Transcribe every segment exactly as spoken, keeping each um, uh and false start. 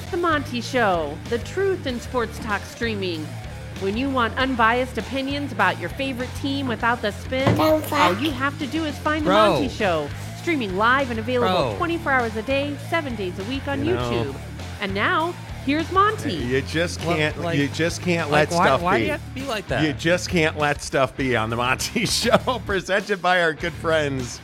It's The Monty Show, the truth in sports talk streaming. When you want unbiased opinions about your favorite team without the spin, all you have to do is find The Bro. Monty Show, streaming live and available Bro. twenty-four hours a day, seven days a week on you YouTube. Know. And now, here's Monty. You just can't. Like, you just can't like, let why, stuff why be. Why do you have to be like that? You just can't let stuff be on The Monty Show, presented by our good friends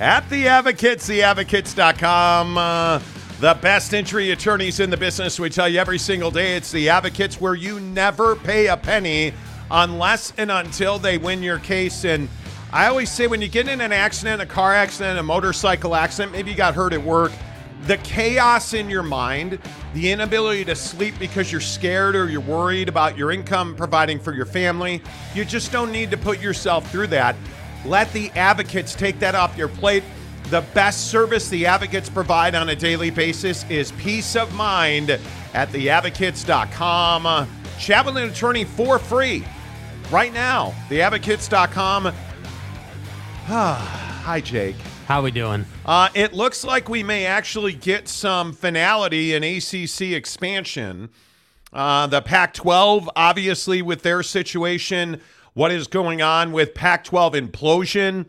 at The Advocates, the advocates dot com. Uh, The best entry attorneys in the business. We tell you every single day it's The Advocates, where you never pay a penny unless and until they win your case. And I always say, when you get in an accident, a car accident, a motorcycle accident, maybe you got hurt at work, the chaos in your mind, the inability to sleep because you're scared or you're worried about your income providing for your family, you just don't need to put yourself through that. Let The Advocates take that off your plate. The best service The Advocates provide on a daily basis is peace of mind at the advocates dot com. Chat with an attorney for free right now, the advocates dot com. Hi, Jake. How we doing? Uh, it looks like we may actually get some finality in A C C expansion. Uh, the Pac twelve, obviously, with their situation, what is going on with Pac twelve implosion.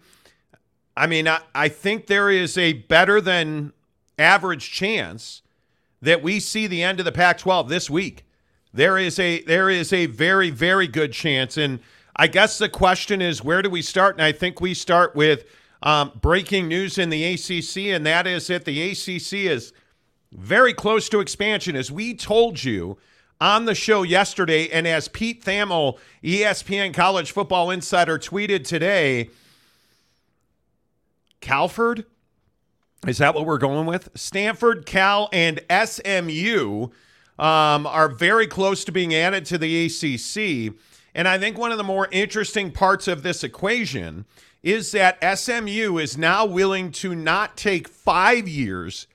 I mean, I, I think there is a better than average chance that we see the end of the Pac twelve this week. There is a there is a very, very good chance. And I guess the question is, where do we start? And I think we start with um, breaking news in the A C C, and that is that the A C C is very close to expansion. As we told you on the show yesterday, and as Pete Thamel, E S P N College Football Insider, tweeted today, Calford? Is that what we're going with? Stanford, Cal, and S M U um, are very close to being added to the A C C. And I think one of the more interesting parts of this equation is that S M U is now willing to not take five years,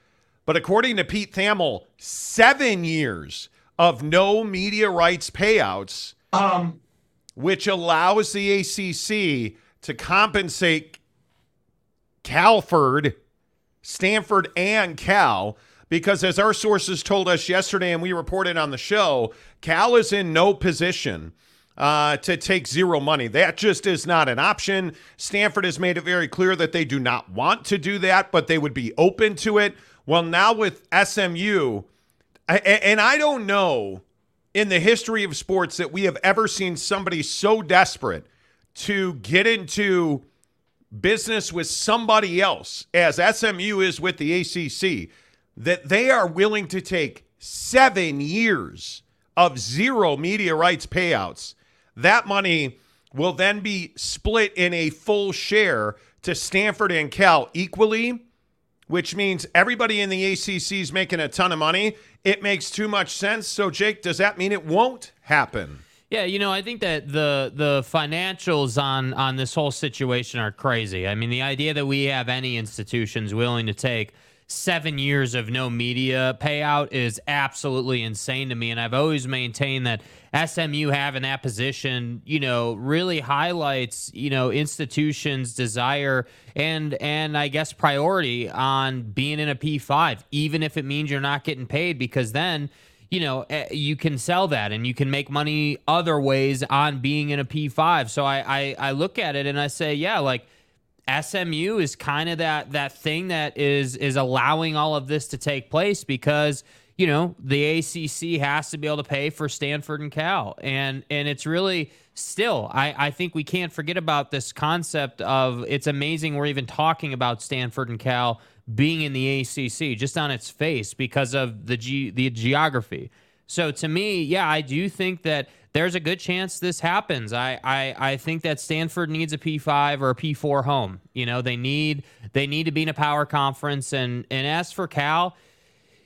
but according to Pete Thamel, seven years of no media rights payouts, um. which allows the A C C to compensate Calford, Stanford, and Cal, because as our sources told us yesterday and we reported on the show, Cal is in no position uh, to take zero money. That just is not an option. Stanford has made it very clear that they do not want to do that, but they would be open to it. Well, now with S M U, I, and I don't know in the history of sports that we have ever seen somebody so desperate to get into business with somebody else, as S M U is with the A C C, that they are willing to take seven years of zero media rights payouts. That money will then be split in a full share to Stanford and Cal equally, which means everybody in the A C C is making a ton of money. It makes too much sense. So, Jake, does that mean it won't happen? Yeah, you know, I think that the the financials on, on this whole situation are crazy. I mean, the idea that we have any institutions willing to take seven years of no media payout is absolutely insane to me. And I've always maintained that S M U having that position, you know, really highlights, you know, institutions' desire and, and I guess priority on being in a P five, even if it means you're not getting paid, because then, you know, you can sell that and you can make money other ways on being in a P five. So I, I, I look at it and I say, yeah, like S M U is kind of that that thing that is is allowing all of this to take place, because, you know, the A C C has to be able to pay for Stanford and Cal. And and it's really still, I, I think we can't forget about this concept of, it's amazing we're even talking about Stanford and Cal being in the A C C just on its face because of the ge- the geography. So to me, yeah, I do think that there's a good chance this happens. I, I, I think that Stanford needs a P five or a P four home. You know, they need they need to be in a power conference. And, and as for Cal,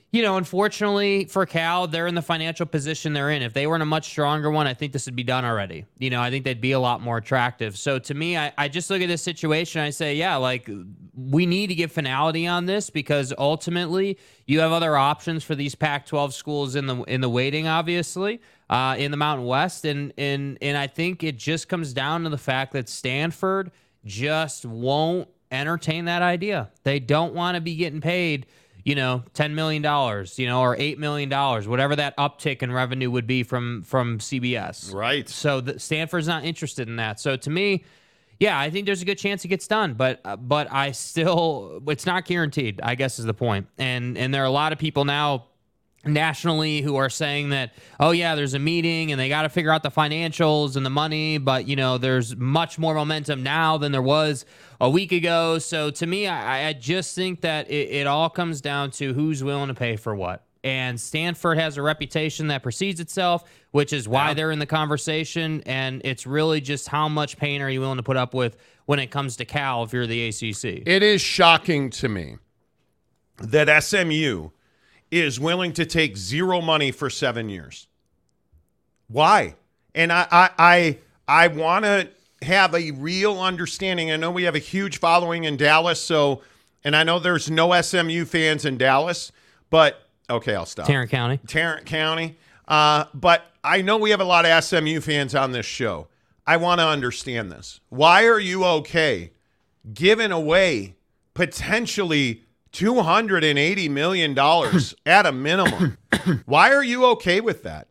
you know, unfortunately for Cal, they're in the financial position they're in. If they were in a much stronger one, I think this would be done already. You know, I think they'd be a lot more attractive. So to me, I, I just look at this situation. I say, yeah, like, we need to get finality on this, because ultimately you have other options for these Pac twelve schools in the in the waiting, obviously, uh, in the Mountain West. And, and, and I think it just comes down to the fact that Stanford just won't entertain that idea. They don't want to be getting paid, you know, ten million dollars, you know, or eight million dollars, whatever that uptick in revenue would be from from C B S. Right. So the, Stanford's not interested in that. So to me, yeah, I think there's a good chance it gets done, but uh, but I still, it's not guaranteed, I guess is the point. And and there are a lot of people now nationally who are saying that, oh yeah, there's a meeting and they got to figure out the financials and the money, but you know, there's much more momentum now than there was a week ago. So to me, I, I just think that it, it all comes down to who's willing to pay for what. And Stanford has a reputation that precedes itself, which is why they're in the conversation. And it's really just how much pain are you willing to put up with when it comes to Cal if you're the A C C. It is shocking to me that S M U is willing to take zero money for seven years. Why? And I I I, I want to have a real understanding. I know we have a huge following in Dallas, so, and I know there's no S M U fans in Dallas, but okay, I'll stop. Tarrant County. Tarrant County. Uh, but I know we have a lot of S M U fans on this show. I want to understand this. Why are you okay giving away potentially two hundred eighty million dollars at a minimum? Why are you okay with that?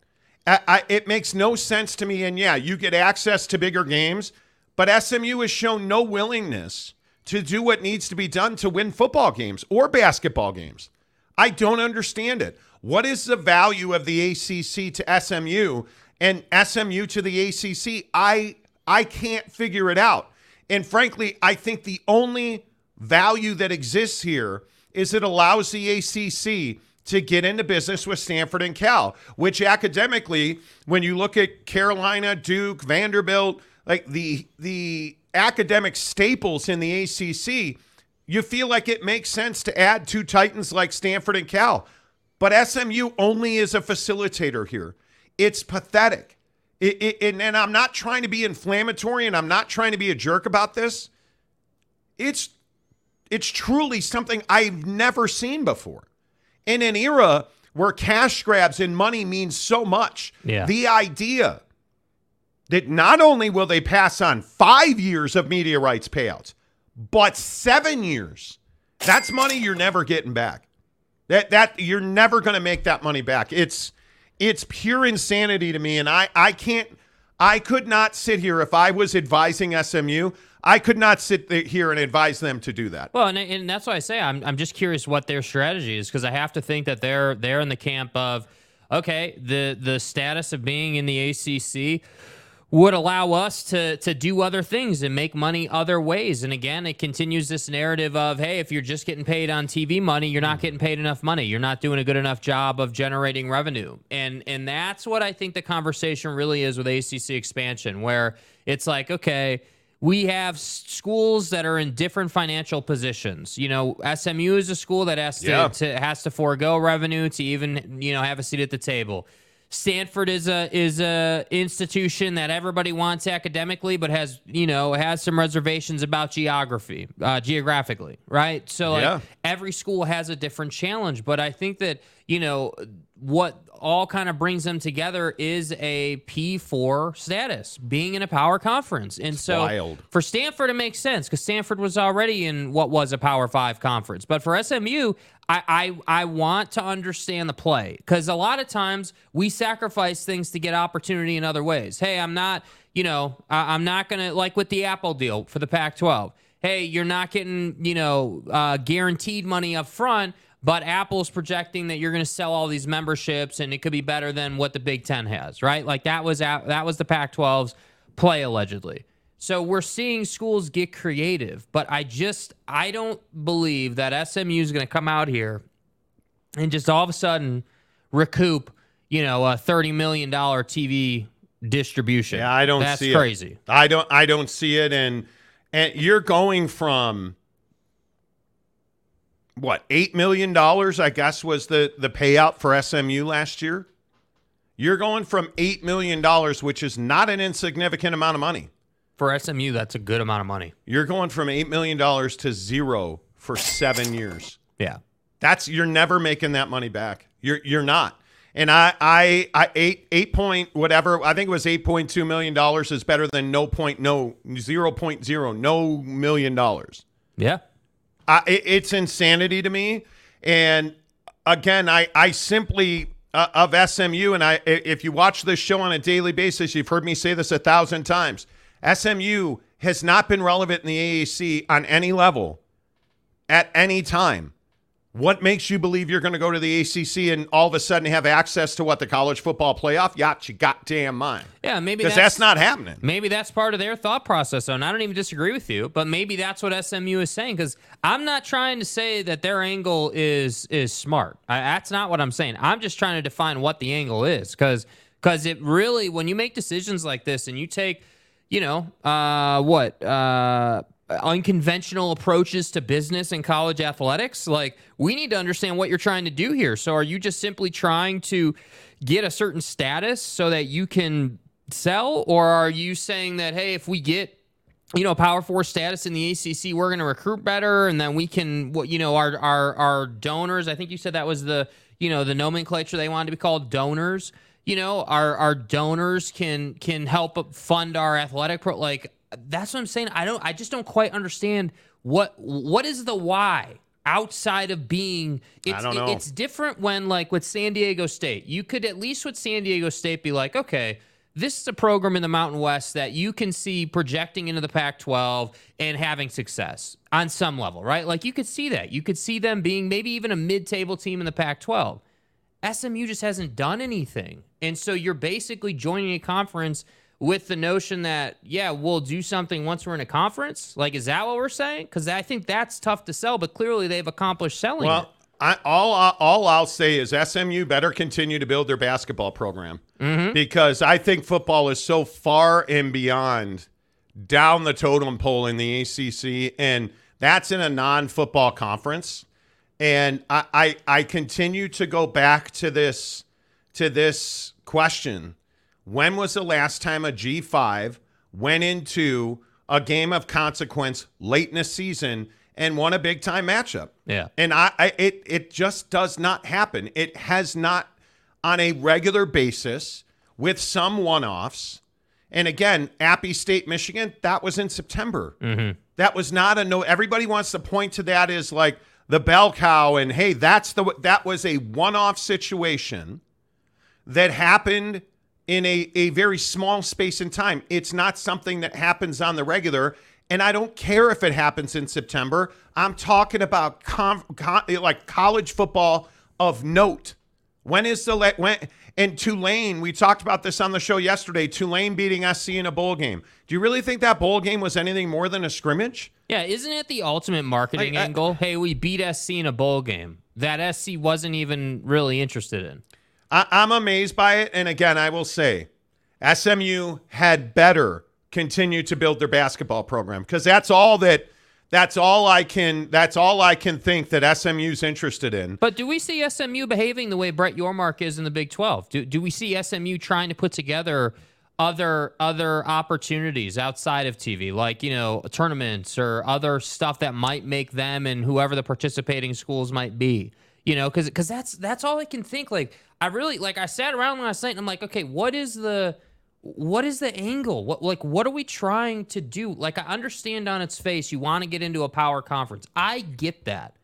I, I, it makes no sense to me. And yeah, you get access to bigger games, but S M U has shown no willingness to do what needs to be done to win football games or basketball games. I don't understand it. What is the value of the A C C to S M U and S M U to the A C C? I I can't figure it out. And frankly, I think the only value that exists here is it allows the A C C to get into business with Stanford and Cal, which academically, when you look at Carolina, Duke, Vanderbilt, like the the academic staples in the A C C, you feel like it makes sense to add two titans like Stanford and Cal. But S M U only is a facilitator here. It's pathetic. It, it, and, and I'm not trying to be inflammatory, and I'm not trying to be a jerk about this. It's it's truly something I've never seen before. In an era where cash grabs and money means so much, yeah. The idea that not only will they pass on five years of media rights payouts, but seven years, that's money you're never getting back. That that you're never going to make that money back. It's it's pure insanity to me. And I, I can't, I could not sit here if I was advising S M U. I could not sit here and advise them to do that. Well, and, and that's why I say I'm I'm just curious what their strategy is, because I have to think that they're they're in the camp of, okay, the the status of being in the A C C would allow us to to do other things and make money other ways. And again, it continues this narrative of, hey, if you're just getting paid on T V money, you're not getting paid enough money. You're not doing a good enough job of generating revenue. And and that's what I think the conversation really is with A C C expansion, where it's like, okay, we have schools that are in different financial positions. You know, S M U is a school that has to, yeah. to has to forego revenue to even, you know, have a seat at the table. Stanford is a is a institution that everybody wants academically, but has you know has some reservations about geography, uh, geographically, right? So like, yeah. every school has a different challenge, but I think that you know what all kind of brings them together is a P four status, being in a power conference, and it's so wild. For Stanford, it makes sense because Stanford was already in what was a Power Five conference, but for S M U, I, I I want to understand the play, because a lot of times we sacrifice things to get opportunity in other ways. Hey, I'm not, you know, I, I'm not going to, like with the Apple deal for the Pac twelve. Hey, you're not getting, you know, uh, guaranteed money up front, but Apple's projecting that you're going to sell all these memberships and it could be better than what the Big Ten has, right? Like that was that was the Pac twelve's play allegedly. So we're seeing schools get creative, but I just, I don't believe that S M U is going to come out here and just all of a sudden recoup, you know, a thirty million dollars T V distribution. Yeah, I don't That's see crazy. It. I don't, I don't see it. And, and you're going from what, eight million dollars, I guess was the, the payout for S M U last year. You're going from eight million dollars, which is not an insignificant amount of money. For S M U, that's a good amount of money. You're going from eight million dollars to zero for seven years. Yeah. That's, you're never making that money back. You're you're not. And I, I, I eight, eight point whatever, I think it was eight point two million dollars is better than no point, no, zero point zero, no million dollars. Yeah. I, it, it's insanity to me. And again, I, I simply, uh, of S M U, and I, if you watch this show on a daily basis, you've heard me say this a thousand times. S M U has not been relevant in the A A C on any level at any time. What makes you believe you're going to go to the A C C and all of a sudden have access to what, the college football playoff? Yacht, you goddamn mind. Yeah, maybe because that's, that's not happening. Maybe that's part of their thought process, though, and I don't even disagree with you, but maybe that's what S M U is saying, because I'm not trying to say that their angle is is smart. I, that's not what I'm saying. I'm just trying to define what the angle is, because because it really, when you make decisions like this and you take, you know, uh, what, uh, unconventional approaches to business and college athletics, like, we need to understand what you're trying to do here. So are you just simply trying to get a certain status so that you can sell? Or are you saying that, hey, if we get, you know, Power Four status in the A C C, we're going to recruit better, and then we can, what, you know, our, our, our donors, I think you said that was the, you know, the nomenclature they wanted to be called, donors, you know, our, our donors can, can help fund our athletic pro, like, that's what I'm saying. I don't. I just don't quite understand what what is the why outside of being. It's, I don't know. It's different when, like, with San Diego State, you could at least with San Diego State be like, okay, this is a program in the Mountain West that you can see projecting into the Pac twelve and having success on some level, right? Like, you could see that. You could see them being maybe even a mid-table team in the Pac twelve. S M U just hasn't done anything, and so you're basically joining a conference with the notion that, yeah, we'll do something once we're in a conference? Like, is that what we're saying? Because I think that's tough to sell, but clearly they've accomplished selling well, it. I, all, all I'll say is S M U better continue to build their basketball program, mm-hmm. because I think football is so far and beyond down the totem pole in the A C C, and that's in a non-football conference. And I, I, I continue to go back to this to this question. When was the last time a G five went into a game of consequence late in a season and won a big-time matchup? Yeah. And I, I it it just does not happen. It has not on a regular basis with some one-offs. And again, Appy State, Michigan, that was in September. Mm-hmm. That was not a no. Everybody wants to point to that as like the bell cow, and, hey, that's the that was a one-off situation that happened in a, a very small space in time. It's not something that happens on the regular, and I don't care if it happens in September. I'm talking about com, com, like college football of note. When is the when? And Tulane, we talked about this on the show yesterday. Tulane beating S C in a bowl game. Do you really think that bowl game was anything more than a scrimmage? Yeah, isn't it the ultimate marketing like, angle? I, hey, we beat S C in a bowl game that S C wasn't even really interested in. I'm amazed by it, and again, I will say, S M U had better continue to build their basketball program, because that's all that, that's all I can, that's all I can think that S M U's interested in. But do we see S M U behaving the way Brett Yormark is in the Big twelve? Do do we see S M U trying to put together other other opportunities outside of T V, like, you know, tournaments or other stuff that might make them and whoever the participating schools might be? You know, because because that's that's all I can think. Like, I really, like, I sat around last night and I'm like, okay, what is the what is the angle? What like what are we trying to do? Like, I understand on its face you want to get into a power conference. I get that,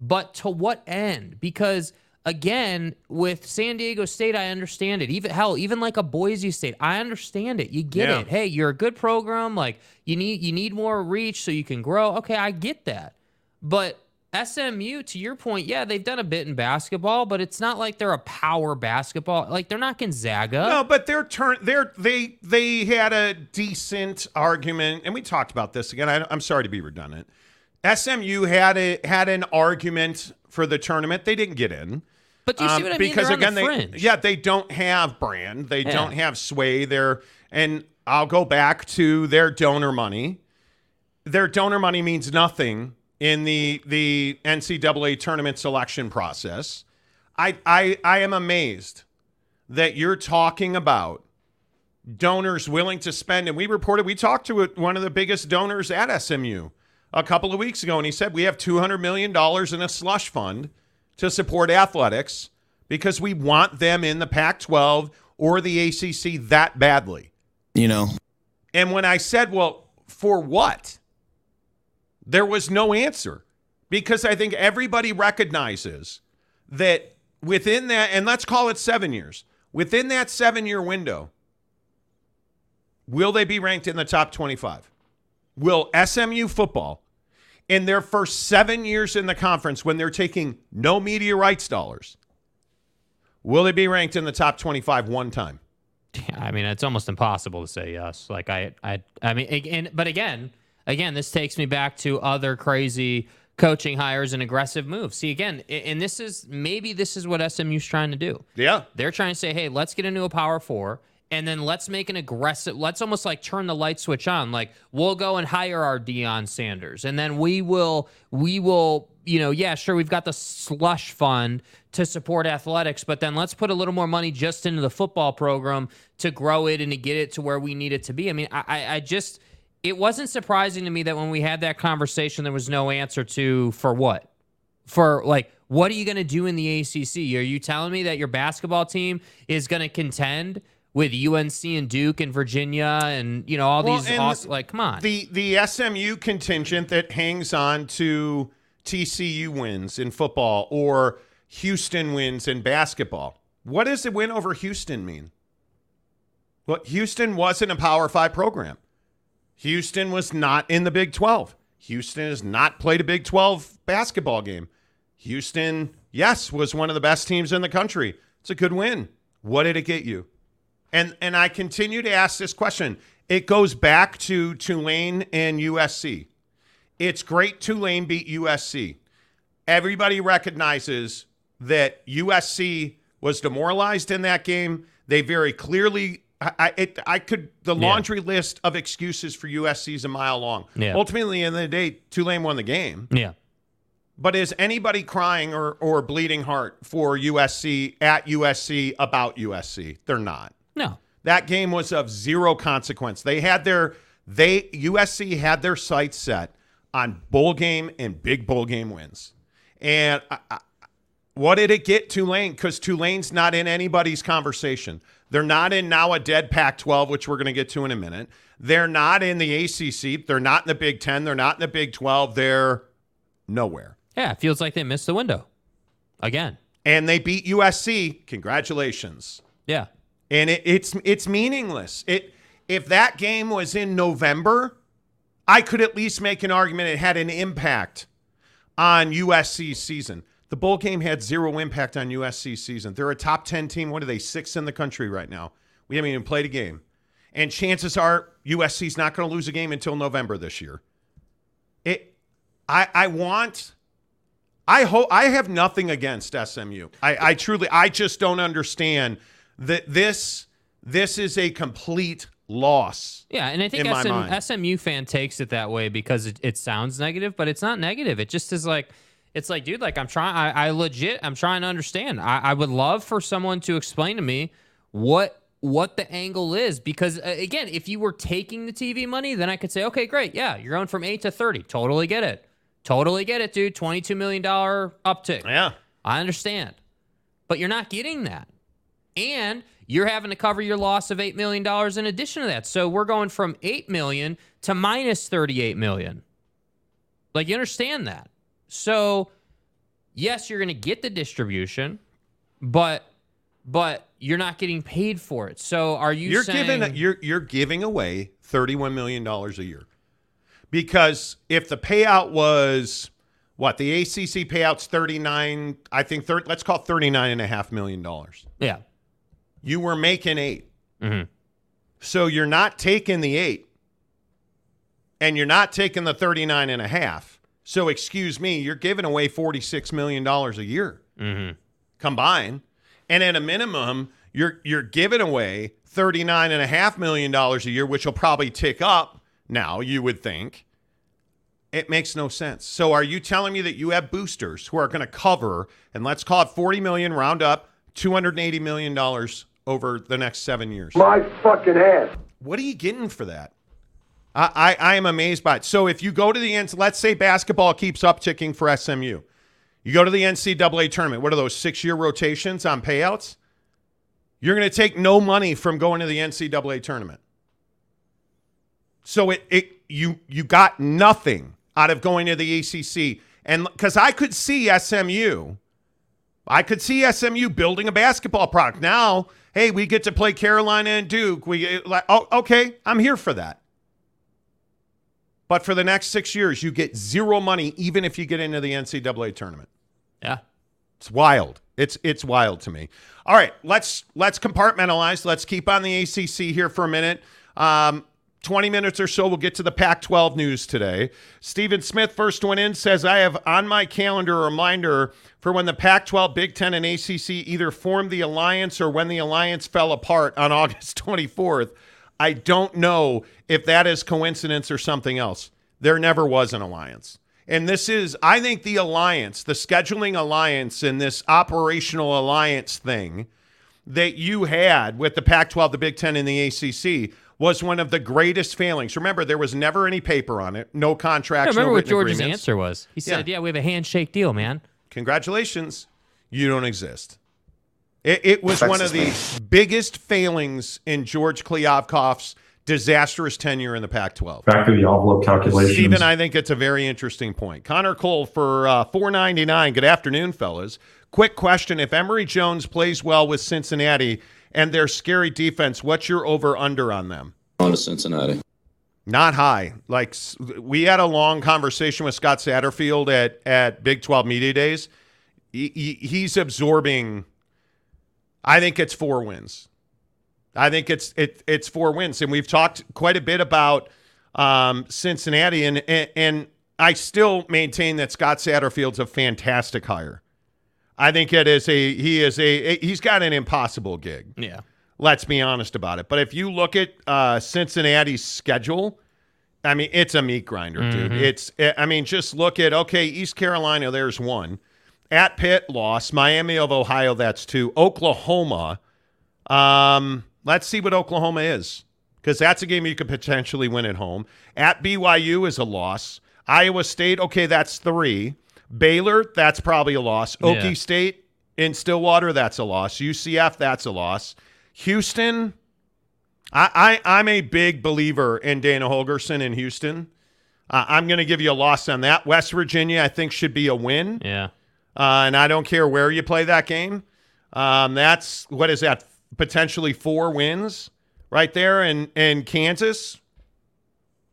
but to what end? Because again, with San Diego State, I understand it. Even hell, even like a Boise State, I understand it. You get yeah. it. Hey, you're a good program. Like, you need you need more reach so you can grow. Okay, I get that, but S M U, to your point, yeah, they've done a bit in basketball, but it's not like they're a power basketball. Like, they're not Gonzaga. No, but they're turn. They're they they had a decent argument, and we talked about this again. I, I'm sorry to be redundant. S M U had a had an argument for the tournament. They didn't get in. But do you see what um, I mean? Because again, the they yeah they don't have brand. They yeah. don't have sway. They're and I'll go back to their donor money. Their donor money means nothing in the the N C double A tournament selection process. I, I I am amazed that you're talking about donors willing to spend. And we reported, we talked to one of the biggest donors at S M U a couple of weeks ago, and he said, we have two hundred million dollars in a slush fund to support athletics because we want them in the Pac twelve or the A C C that badly. You know. And when I said, well, for what? There was no answer because I think everybody recognizes that within that, and let's call it seven years, within that seven-year window, will they be ranked in the top twenty-five? Will S M U football, in their first seven years in the conference when they're taking no media rights dollars, will they be ranked in the top twenty-five one time? Yeah, I mean, it's almost impossible to say yes. Like I, I, I mean, and, but again, again, this takes me back to other crazy coaching hires and aggressive moves. See, again, and this is maybe this is what S M U's trying to do. Yeah, they're trying to say, hey, let's get into a Power Four, and then let's make an aggressive. Let's almost like turn the light switch on. Like we'll go and hire our Deion Sanders, and then we will, we will. You know, yeah, sure, we've got the slush fund to support athletics, but then let's put a little more money just into the football program to grow it and to get it to where we need it to be. I mean, I, I just, it wasn't surprising to me that when we had that conversation, there was no answer to for what? For like, what are you going to do in the A C C? Are you telling me that your basketball team is going to contend with U N C and Duke and Virginia and, you know, all well, these awesome, like, come on. The, the S M U contingent that hangs on to T C U wins in football or Houston wins in basketball. What does the win over Houston mean? Well, Houston wasn't a Power Five program. Houston was not in the Big twelve. Houston has not played a Big twelve basketball game. Houston, yes, was one of the best teams in the country. It's a good win. What did it get you? And and I continue to ask this question. It goes back to Tulane and U S C. It's great Tulane beat U S C. Everybody recognizes that U S C was demoralized in that game. They very clearly, I, it, I could, the laundry yeah. list of excuses for U S C is a mile long. Yeah. Ultimately, in the day, Tulane won the game. Yeah. But is anybody crying or, or bleeding heart for U S C, at U S C, about U S C? They're not. No. That game was of zero consequence. They had their, they U S C had their sights set on bowl game and big bowl game wins. And I, I, what did it get Tulane? Because Tulane's not in anybody's conversation. They're not in now a dead Pac twelve, which we're going to get to in a minute. They're not in the A C C. They're not in the Big Ten. They're not in the Big twelve. They're nowhere. Yeah, it feels like they missed the window again. And they beat U S C. Congratulations. Yeah. And it, it's it's meaningless. It if that game was in November, I could at least make an argument it had an impact on U S C's season. The bowl game had zero impact on U S C's season. They're a top ten team. What are they, sixth in the country right now? We haven't even played a game. And chances are U S C's not going to lose a game until November this year. It, I, I want, I hope, I have nothing against S M U. I, I truly, I just don't understand that this, this is a complete loss. Yeah, and I think S M, S M U fan takes it that way because it, it sounds negative, but it's not negative. It just is like, it's like, dude, like I'm trying, I, I legit, I'm trying to understand. I, I would love for someone to explain to me what what the angle is because, uh, again, if you were taking the T V money, then I could say, okay, great, yeah, you're going from eight to thirty. Totally get it. Totally get it, dude. twenty-two million dollars uptick. Yeah. I understand. But you're not getting that. And you're having to cover your loss of eight million dollars in addition to that. So we're going from eight million dollars to minus thirty-eight million dollars. Like, you understand that. So, yes, you're going to get the distribution, but but you're not getting paid for it. So are you you're saying... Giving, you're, you're giving away thirty-one million dollars a year. Because if the payout was, what, the A C C payout's thirty-nine, I think, thirty, let's call it thirty-nine point five million dollars. Yeah. You were making eight. Mm-hmm. So you're not taking the eight and you're not taking the thirty-nine and a half. So excuse me, you're giving away forty-six million dollars a year mm-hmm. combined. And at a minimum, you're, you're giving away thirty-nine and a half million dollars a year, which will probably tick up now, you would think. It makes no sense. So are you telling me that you have boosters who are going to cover, and let's call it forty million, round up, two hundred eighty million dollars over the next seven years. My fucking ass. What are you getting for that? I, I, I am amazed by it. So if you go to the end, let's say basketball keeps upticking for S M U. You go to the N C double A tournament. What are those, six-year rotations on payouts? You're going to take no money from going to the N C double A tournament. So it, it you you got nothing out of going to the A C C. And because I could see S M U, I could see S M U building a basketball product. Now, hey, we get to play Carolina and Duke. We like, oh, okay, I'm here for that. But for the next six years, you get zero money, even if you get into the N C double A tournament. Yeah, it's wild. It's it's wild to me. All right, let's let's compartmentalize. Let's keep on the A C C here for a minute. Um, twenty minutes or so, we'll get to the Pac twelve news today. Stephen Smith, first one in, says, I have on my calendar a reminder for when the Pac twelve, Big Ten, and A C C either formed the alliance or when the alliance fell apart on August twenty-fourth. I don't know if that is coincidence or something else. There never was an alliance. And this is, I think the alliance, the scheduling alliance and this operational alliance thing that you had with the Pac twelve, the Big Ten, and the A C C was one of the greatest failings. Remember, there was never any paper on it, no contracts, no written agreements. I remember what George's answer was. He said, yeah. yeah, we have a handshake deal, man. Congratulations, you don't exist. It, it was one of the biggest failings in George Kliavkov's disastrous tenure in the Pac twelve. Back to the envelope calculations. Stephen, I think it's a very interesting point. Connor Cole for uh, four ninety-nine. Good afternoon, fellas. Quick question. If Emory Jones plays well with Cincinnati and their scary defense, what's your over-under on them? On to Cincinnati. Not high. Like, we had a long conversation with Scott Satterfield at, at Big twelve Media Days. He, he, he's absorbing, I think it's four wins. I think it's it, it's four wins, and we've talked quite a bit about um, Cincinnati, and, and and I still maintain that Scott Satterfield's a fantastic hire. I think it is a he is a, a he's got an impossible gig. Yeah, let's be honest about it. But if you look at uh, Cincinnati's schedule, I mean, it's a meat grinder, mm-hmm. dude. It's I mean, just look at okay, East Carolina. There's one at Pitt, loss. Miami of Ohio, that's two. Oklahoma. Um, Let's see what Oklahoma is, because that's a game you could potentially win at home. At B Y U is a loss. Iowa State, okay, that's three. Baylor, that's probably a loss. Okie yeah. State in Stillwater, that's a loss. U C F, that's a loss. Houston, I, I, I'm a big believer in Dana Holgorsen in Houston. Uh, I'm going to give you a loss on that. West Virginia, I think, should be a win. Yeah, uh, and I don't care where you play that game. Um, that's, what is that? Potentially four wins right there in, in Kansas.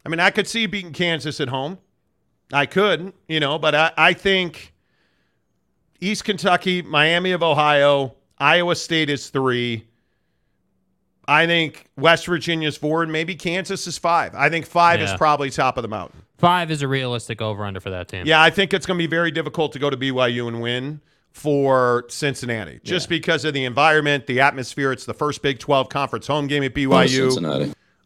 I mean, I could see beating Kansas at home. I could, you know, but I, I think East Kentucky, Miami of Ohio, Iowa State is three. I think West Virginia's four, and maybe Kansas is five. I think five yeah. is probably top of the mountain. Five is a realistic over-under for that team. Yeah, I think it's going to be very difficult to go to B Y U and win for Cincinnati, just yeah. because of the environment, the atmosphere. It's the first Big twelve conference home game at B Y U.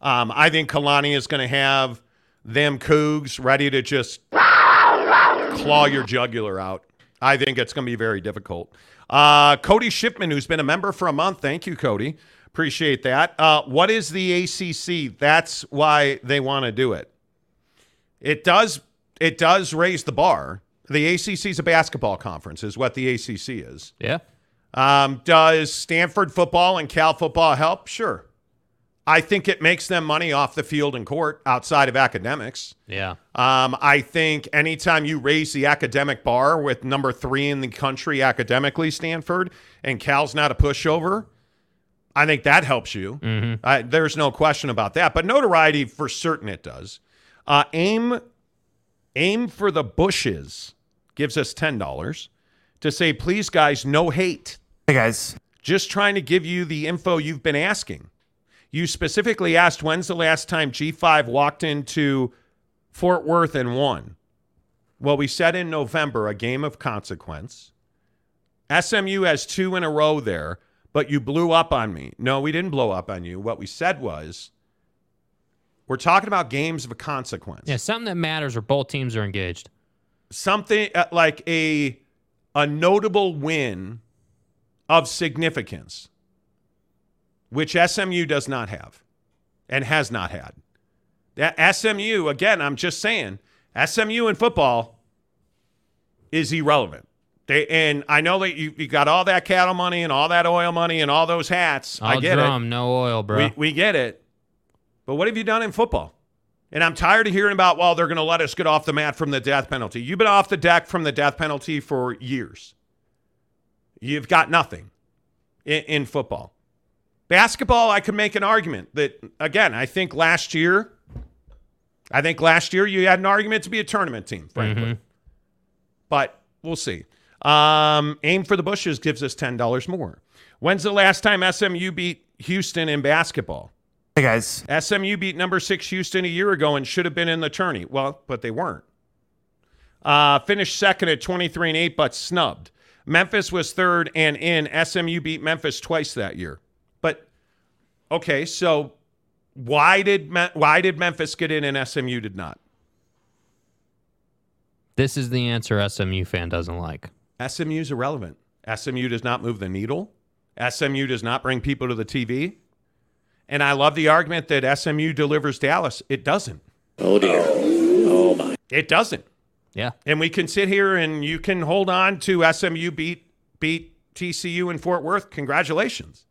Um, I think Kalani is going to have them Cougs ready to just claw your jugular out. I think it's going to be very difficult. Uh, Cody Shipman, who's been a member for a month. Thank you, Cody. Appreciate that. Uh, what is the A C C? That's why they want to do it. It does. It does raise the bar. The A C C is a basketball conference, is what the A C C is. Yeah. Um, does Stanford football and Cal football help? Sure. I think it makes them money off the field and court outside of academics. Yeah. Um, I think anytime you raise the academic bar with number three in the country academically, Stanford, and Cal's not a pushover, I think that helps you. Mm-hmm. Uh, there's no question about that. But notoriety, for certain, it does. Uh, aim... Aim for the Bushes gives us ten dollars to say, please, guys, no hate. Hey, guys. Just trying to give you the info you've been asking. You specifically asked, when's the last time G five walked into Fort Worth and won? Well, we said in November, a game of consequence. S M U has two in a row there, but you blew up on me. No, we didn't blow up on you. What we said was, we're talking about games of a consequence. Yeah, something that matters where both teams are engaged. Something uh, like a a notable win of significance, which S M U does not have and has not had. That S M U, again, I'm just saying, S M U in football is irrelevant. They and I know that you, you got all that cattle money and all that oil money and all those hats. All I get drum, it. No oil, bro. We, we get it. But what have you done in football? And I'm tired of hearing about, well, they're going to let us get off the mat from the death penalty. You've been off the deck from the death penalty for years. You've got nothing in, in football. Basketball, I could make an argument that, again, I think last year, I think last year you had an argument to be a tournament team, frankly. Mm-hmm. But we'll see. Um, Aim for the Bushes gives us ten dollars more. When's the last time S M U beat Houston in basketball? Hey, guys. S M U beat number six Houston a year ago and should have been in the tourney. Well, but they weren't. Uh, finished second at twenty-three and eight, but snubbed. Memphis was third and in. S M U beat Memphis twice that year. But, okay, so why did Me- why did Memphis get in and S M U did not? This is the answer S M U fan doesn't like. S M U is irrelevant. S M U does not move the needle. S M U does not bring people to the T V. And I love the argument that S M U delivers Dallas. It doesn't. Oh, dear. Oh, my. It doesn't. Yeah. And we can sit here and you can hold on to S M U beat beat T C U in Fort Worth. Congratulations.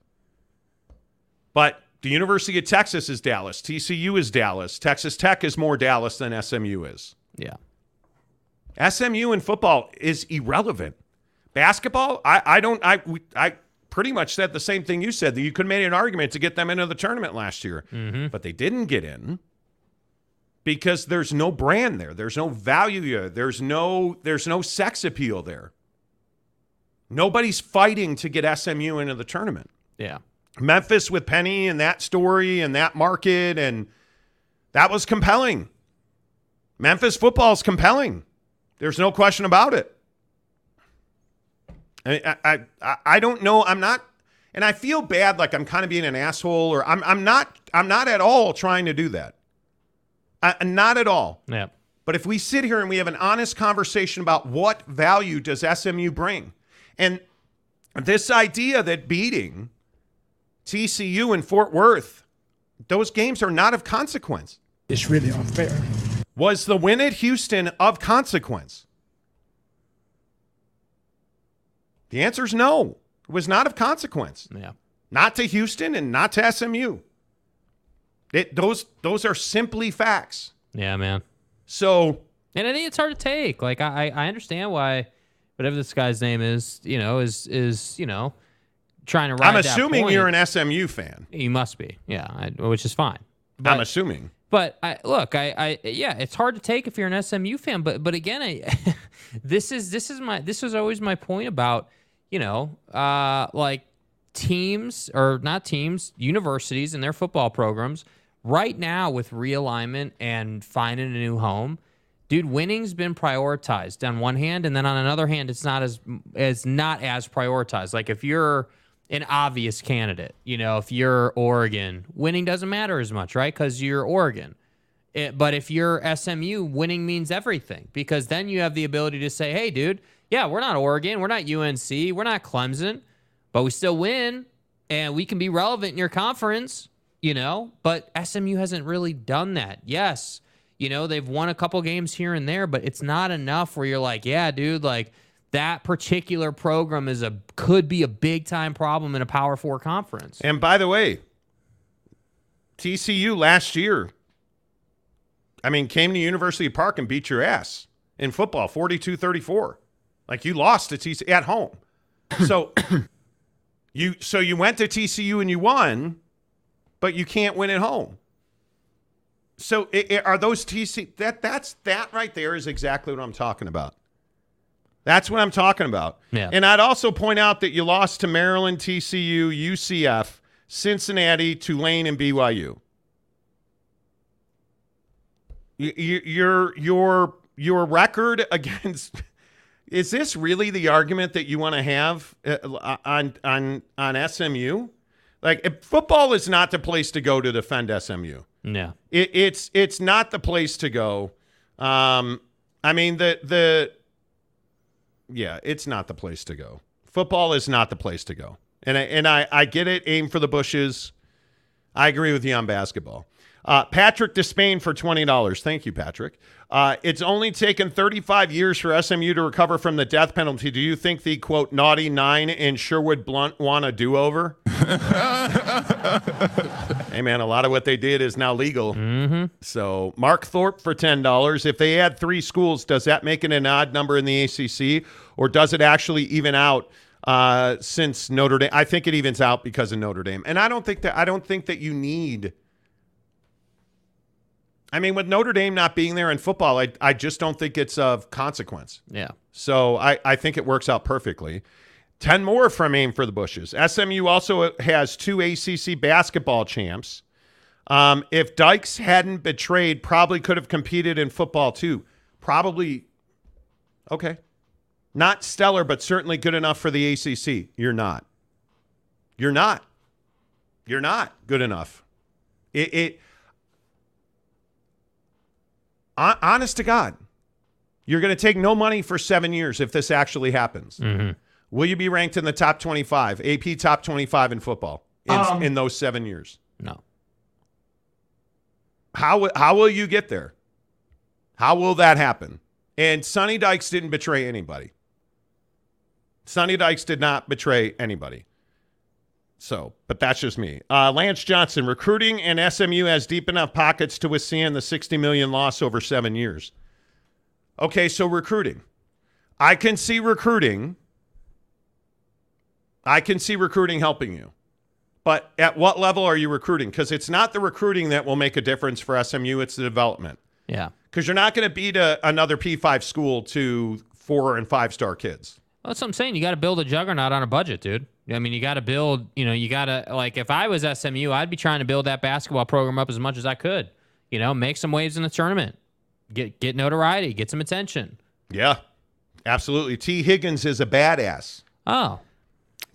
But the University of Texas is Dallas. T C U is Dallas. Texas Tech is more Dallas than S M U is. Yeah. S M U in football is irrelevant. Basketball, I, I don't... I I... pretty much said the same thing you said, that you could have made an argument to get them into the tournament last year. Mm-hmm. But they didn't get in because there's no brand there. There's no value there. There's no, there's no sex appeal there. Nobody's fighting to get S M U into the tournament. Yeah. Memphis with Penny and that story and that market, and that was compelling. Memphis football is compelling. There's no question about it. I, I I I don't know. I'm not, and I feel bad, like I'm kind of being an asshole, or I'm I'm not I'm not at all trying to do that. I, not at all. Yeah. But if we sit here and we have an honest conversation about what value does S M U bring, and this idea that beating T C U and Fort Worth, those games are not of consequence. It's really unfair. Was the win at Houston of consequence? The answer is no. It was not of consequence. Yeah. Not to Houston and not to S M U. It, those those are simply facts. Yeah, man. So, and I think it's hard to take. Like I I understand why whatever this guy's name is, you know, is is you know trying to ride I'm assuming that point. You're an S M U fan. You must be. Yeah, I, which is fine. But, I'm assuming. But I look, I, I yeah, it's hard to take if you're an S M U fan. But but again, I, this is this is my this was always my point about. You know, uh, like teams, or not teams, universities and their football programs right now with realignment and finding a new home, dude, winning's been prioritized on one hand, and then on another hand, it's not as as not as prioritized. Like if you're an obvious candidate, you know, if you're Oregon, winning doesn't matter as much, right? Because you're Oregon. It, but if you're S M U, winning means everything, because then you have the ability to say, hey, dude, yeah, we're not Oregon, we're not U N C, we're not Clemson, but we still win, and we can be relevant in your conference, you know? But S M U hasn't really done that. Yes, you know, they've won a couple games here and there, but it's not enough where you're like, yeah, dude, like that particular program is a could be a big-time problem in a Power Four conference. And by the way, T C U last year, I mean, came to University Park and beat your ass in football, forty-two thirty-four. Like you lost to T C U at home. So you so you went to T C U and you won, but you can't win at home. So it, it, are those T C U that that's that right there is exactly what I'm talking about. That's what I'm talking about. Yeah. And I'd also point out that you lost to Maryland, T C U, U C F, Cincinnati, Tulane, and B Y U. You, you, your your your record against. Is this really the argument that you want to have on on on S M U? Like, football is not the place to go to defend S M U. No, it, it's it's not the place to go. Um, I mean the the yeah, it's not the place to go. Football is not the place to go. And I, and I I get it. Aim for the bushes. I agree with you on basketball. Uh, Patrick Despain for twenty dollars. Thank you, Patrick. Uh, it's only taken thirty-five years for S M U to recover from the death penalty. Do you think the, quote, naughty nine and Sherwood Blunt want a do-over? Hey, man, a lot of what they did is now legal. Mm-hmm. So Mark Thorpe for ten dollars. If they add three schools, does that make it an odd number in the A C C, or does it actually even out? Uh, since Notre Dame, I think it evens out because of Notre Dame, and I don't think that I don't think that you need. I mean, with Notre Dame not being there in football, I I just don't think it's of consequence. Yeah. So I I think it works out perfectly. Ten more from Aim for the Bushes. S M U also has two A C C basketball champs. Um, if Dykes hadn't betrayed, probably could have competed in football too. Probably. Okay. Not stellar, but certainly good enough for the A C C. You're not. You're not. You're not good enough. It, it honest to God, you're going to take no money for seven years if this actually happens. Mm-hmm. Will you be ranked in the top twenty-five, A P top twenty-five in football in, um, in those seven years? No. How how will you get there? How will that happen? And Sonny Dykes didn't betray anybody. Sonny Dykes did not betray anybody. So, but that's just me. Uh, Lance Johnson, recruiting and S M U has deep enough pockets to withstand the sixty million dollars loss over seven years. Okay, so recruiting. I can see recruiting. I can see recruiting helping you. But at what level are you recruiting? Because it's not the recruiting that will make a difference for S M U. It's the development. Yeah. Because you're not going to beat a, another P five school to four- and five-star kids. Well, that's what I'm saying. You got to build a juggernaut on a budget, dude. I mean, you got to build, you know, you got to, like, if I was S M U, I'd be trying to build that basketball program up as much as I could. You know, make some waves in the tournament. Get get notoriety. Get some attention. Yeah, absolutely. T. Higgins is a badass. Oh.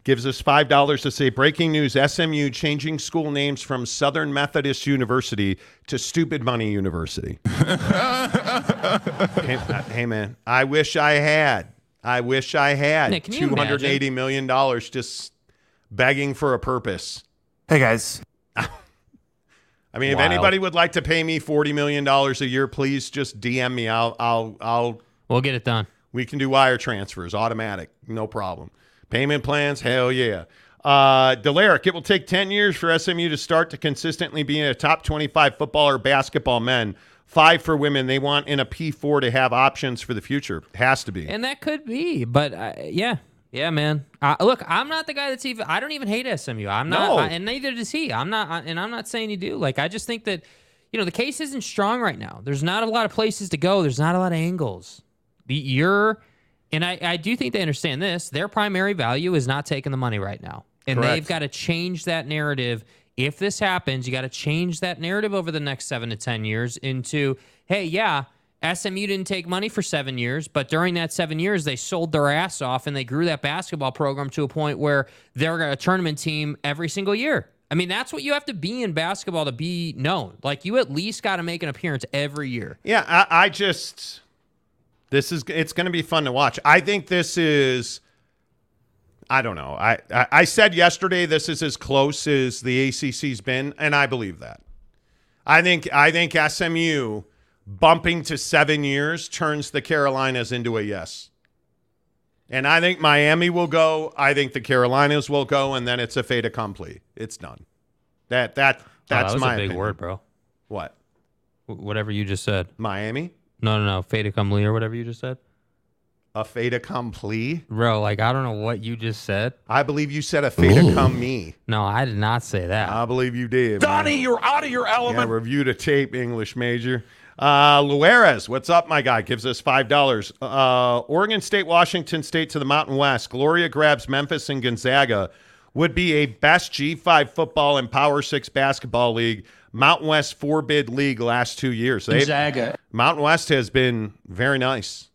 Gives us five dollars to say, breaking news, S M U changing school names from Southern Methodist University to Stupid Money University. hey, hey, man, I wish I had. I wish I had Nick, two hundred eighty million dollars just begging for a purpose. Hey, guys. I mean, Wild. If anybody would like to pay me forty million dollars a year, please just D M me. I'll, I'll, I'll. We'll get it done. We can do wire transfers, automatic, no problem. Payment plans, hell yeah. Uh, Delaric, it will take ten years for S M U to start to consistently be in a top twenty-five football or basketball men. Five for women. They want in a P four to have options for the future. Has to be. And that could be, but uh, yeah. Yeah, man. Uh, look, I'm not the guy that's even... I don't even hate S M U. I'm not, no. I, and neither does he. I'm not, I, and I'm not saying you do. Like, I just think that, you know, the case isn't strong right now. There's not a lot of places to go. There's not a lot of angles. The, you're... And I, I do think they understand this. Their primary value is not taking the money right now. And Correct. They've got to change that narrative. If this happens, you got to change that narrative over the next seven to ten years into, hey, yeah, S M U didn't take money for seven years, but during that seven years, they sold their ass off and they grew that basketball program to a point where they're a tournament team every single year. I mean, that's what you have to be in basketball to be known. Like, you at least got to make an appearance every year. Yeah, I, I just... This is it's going to be fun to watch. I think this is, I don't know. I, I, I said yesterday this is as close as the A C C's been, and I believe that. I think I think S M U bumping to seven years turns the Carolinas into a yes. And I think Miami will go. I think the Carolinas will go, and then it's a fait accompli. It's done. That that that's oh, that was my a big opinion. Word, bro. What? W- whatever you just said. Miami. No, no, no. Fait accompli or whatever you just said. A fait accompli? Bro, like, I don't know what you just said. I believe you said a fait accompli. No, I did not say that. I believe you did. Donnie, man. You're out of your element. Yeah, review to tape, English major. Uh, Luarez, what's up, my guy? Gives us five dollars. Uh, Oregon State, Washington State to the Mountain West. Gloria grabs Memphis and Gonzaga. Would be a best G five football and Power six basketball league. Mountain West four-bid league last two years. They've, Gonzaga. Mountain West has been very nice.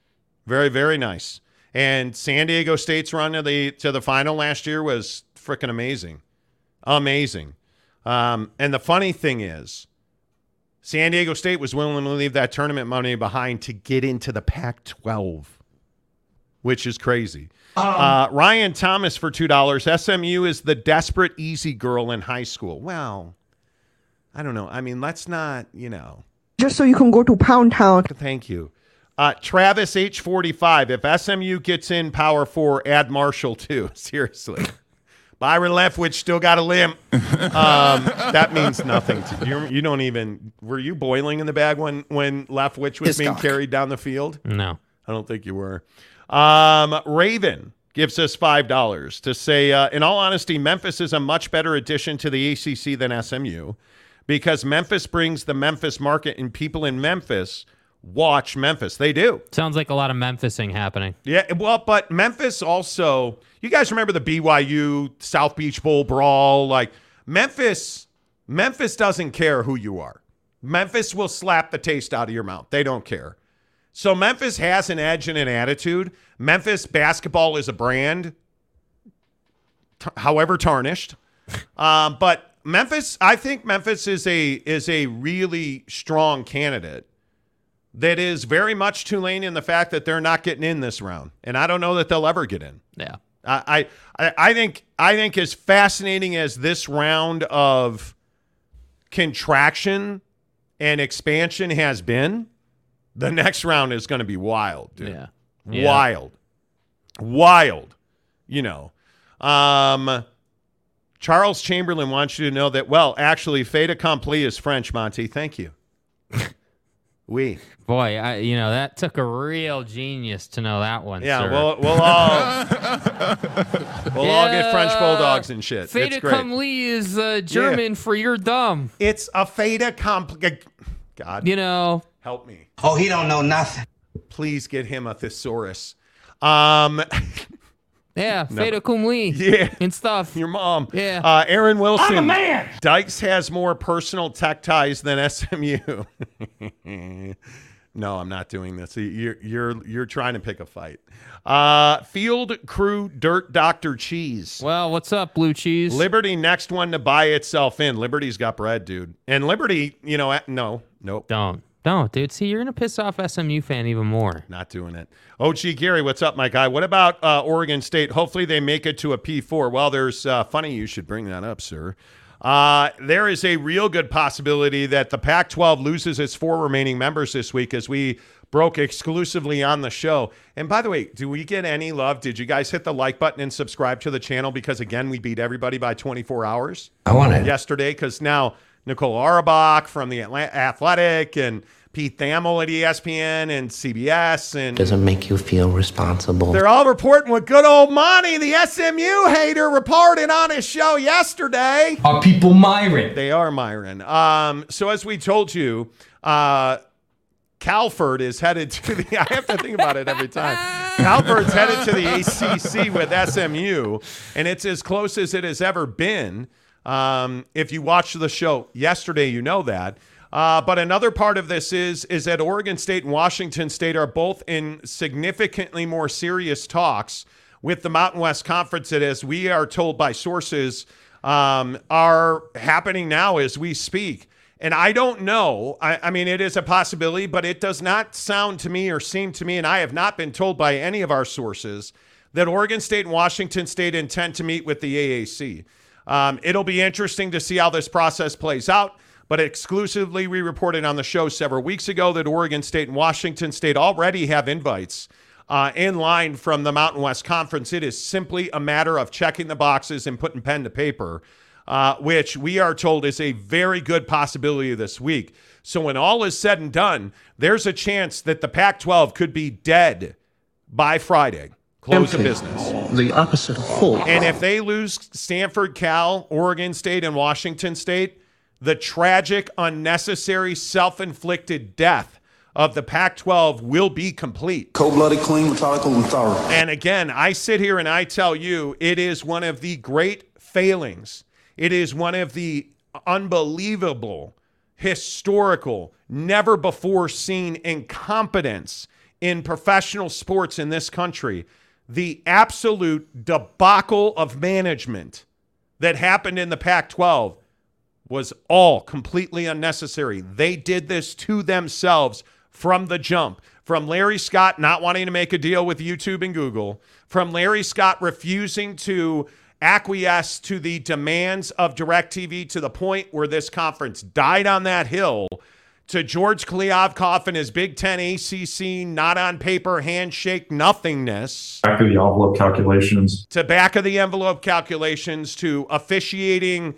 Very, very nice. And San Diego State's run to the to the final last year was freaking amazing. Amazing. Um, and the funny thing is, San Diego State was willing to leave that tournament money behind to get into the Pac twelve, which is crazy. Um, uh, Ryan Thomas for two dollars. S M U is the desperate easy girl in high school. Wow. I don't know. I mean, let's not, you know. Just so you can go to Pound Town. Thank you. Uh, Travis H forty-five, if S M U gets in Power Four, add Marshall too. Seriously. Byron Leftwich still got a limb. Um, that means nothing to you. You don't even, were you boiling in the bag when, when Leftwich was Hiscock. being carried down the field? No. I don't think you were. Um, Raven gives us five dollars to say, uh, in all honesty, Memphis is a much better addition to the A C C than S M U because Memphis brings the Memphis market and people in Memphis watch Memphis. They do. Sounds like a lot of Memphising happening. Yeah, well, but Memphis also, you guys remember the B Y U South Beach Bowl brawl? Like Memphis, Memphis doesn't care who you are. Memphis will slap the taste out of your mouth. They don't care. So Memphis has an edge and an attitude. Memphis basketball is a brand, t- however tarnished. um, but Memphis, I think Memphis is a is a really strong candidate. That is very much Tulane in the fact that they're not getting in this round, and I don't know that they'll ever get in. Yeah, I, I, I think, I think as fascinating as this round of contraction and expansion has been, the next round is going to be wild, dude. Yeah, yeah. wild, wild. You know, um, Charles Chamberlain wants you to know that. Well, actually, fait accompli is French, Monty. Thank you. We oui. boy, I, you know that took a real genius to know that one. Yeah, sir. we'll we'll all we'll yeah, all get French bulldogs and shit. Fait accompli is uh, German yeah. for you're dumb. It's a fait accompli. God, you know, help me. Oh, he don't know nothing. Please get him a thesaurus. Um, yeah, no. fait accompli. Yeah, and stuff. Your mom. Yeah, uh, Aaron Wilson. I'm a man. Dykes has more personal tech ties than S M U. No, I'm not doing this. You're you're you're trying to pick a fight. Uh, Field Crew Dirt Doctor Cheese. Well, what's up, Blue Cheese? Liberty next one to buy itself in. Liberty's got bread, dude. And Liberty, you know, no, nope. Don't, don't, dude. See, you're gonna piss off S M U fan even more. Not doing it. O G Gary, what's up, my guy? What about uh, Oregon State? Hopefully they make it to a P four. Well, there's uh, funny you should bring that up, sir. Uh, there is a real good possibility that the Pac twelve loses its four remaining members this week as we broke exclusively on the show. And by the way, do we get any love? Did you guys hit the like button and subscribe to the channel? Because, again, we beat everybody by twenty-four hours I want it. yesterday because now Nicole Auerbach from the Athletic and Pete Thamel at E S P N and C B S. And doesn't make you feel responsible. They're all reporting what good old Monty, the S M U hater, reported on his show yesterday. Are people Myron? They are Myron. Um, so as we told you, uh, Calford is headed to the, I have to think about it every time. Calford's headed to the A C C with S M U, and it's as close as it has ever been. Um, if you watched the show yesterday, you know that. Uh, but another part of this is is that Oregon State and Washington State are both in significantly more serious talks with the Mountain West Conference that, as we are told by sources, um, are happening now as we speak. And I don't know. I, I mean, it is a possibility, but it does not sound to me or seem to me, and I have not been told by any of our sources, that Oregon State and Washington State intend to meet with the A A C. Um, it'll be interesting to see how this process plays out. But exclusively, we reported on the show several weeks ago that Oregon State and Washington State already have invites uh, in line from the Mountain West Conference. It is simply a matter of checking the boxes and putting pen to paper, uh, which we are told is a very good possibility this week. So when all is said and done, there's a chance that the Pac twelve could be dead by Friday. Close Empty. of business. The opposite of full. And if they lose Stanford, Cal, Oregon State, and Washington State, the tragic, unnecessary, self-inflicted death of the Pac twelve will be complete. Cold-blooded, clean, methodical, and thorough. And again, I sit here and I tell you, it is one of the great failings. It is one of the unbelievable, historical, never-before-seen incompetence in professional sports in this country. The absolute debacle of management that happened in the Pac twelve was all completely unnecessary. They did this to themselves from the jump. From Larry Scott not wanting to make a deal with YouTube and Google, from Larry Scott refusing to acquiesce to the demands of DirecTV to the point where this conference died on that hill, to George Kliavkoff and his Big Ten A C C not-on-paper handshake nothingness. Back of the envelope calculations. To back of the envelope calculations, to officiating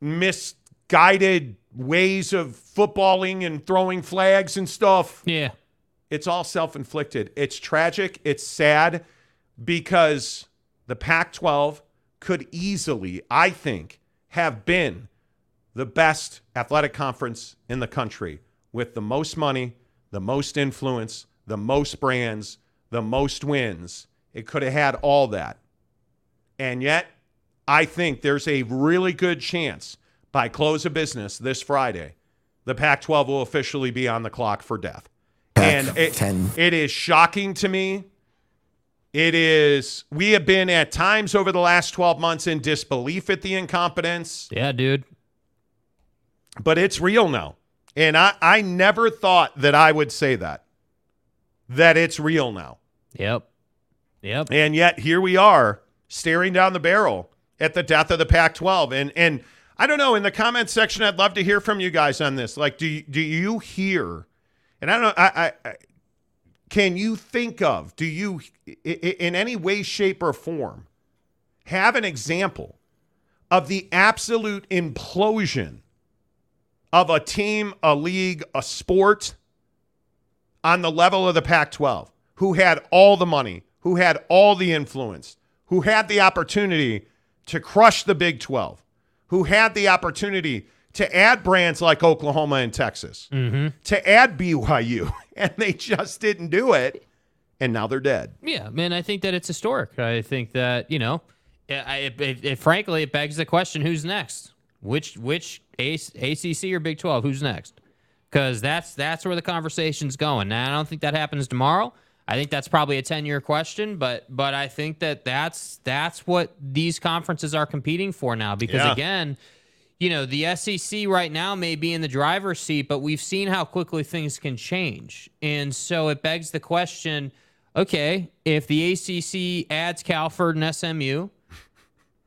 misguided ways of footballing and throwing flags and stuff. Yeah. It's all self-inflicted. It's tragic. It's sad because the Pac twelve could easily, I think, have been the best athletic conference in the country with the most money, the most influence, the most brands, the most wins. It could have had all that. And yet, I think there's a really good chance by close of business this Friday, the Pac twelve will officially be on the clock for death. And it, it is shocking to me. It is, we have been at times over the last twelve months in disbelief at the incompetence. Yeah, dude. But it's real now. And I, I never thought that I would say that, that it's real now. Yep. Yep. And yet here we are staring down the barrel at the death of the Pac twelve. And, and I don't know, in the comment section, I'd love to hear from you guys on this. Like, do you, do you hear, and I don't know, I, I, I can you think of, do you in any way, shape, or form have an example of the absolute implosion of a team, a league, a sport on the level of the Pac twelve, who had all the money, who had all the influence, who had the opportunity to crush the Big twelve, who had the opportunity to add brands like Oklahoma and Texas, mm-hmm. to add B Y U, and they just didn't do it, and now they're dead. Yeah, man, I think that it's historic. I think that, you know, it, it, it, frankly, it begs the question, who's next? Which which A C C or Big twelve? Who's next? Because that's that's where the conversation's going. Now, I don't think that happens tomorrow. I think that's probably a ten-year question, but but I think that that's that's what these conferences are competing for now. Because yeah. again, you know, the S E C right now may be in the driver's seat, but we've seen how quickly things can change, and so it begs the question: okay, if the A C C adds Calford and S M U,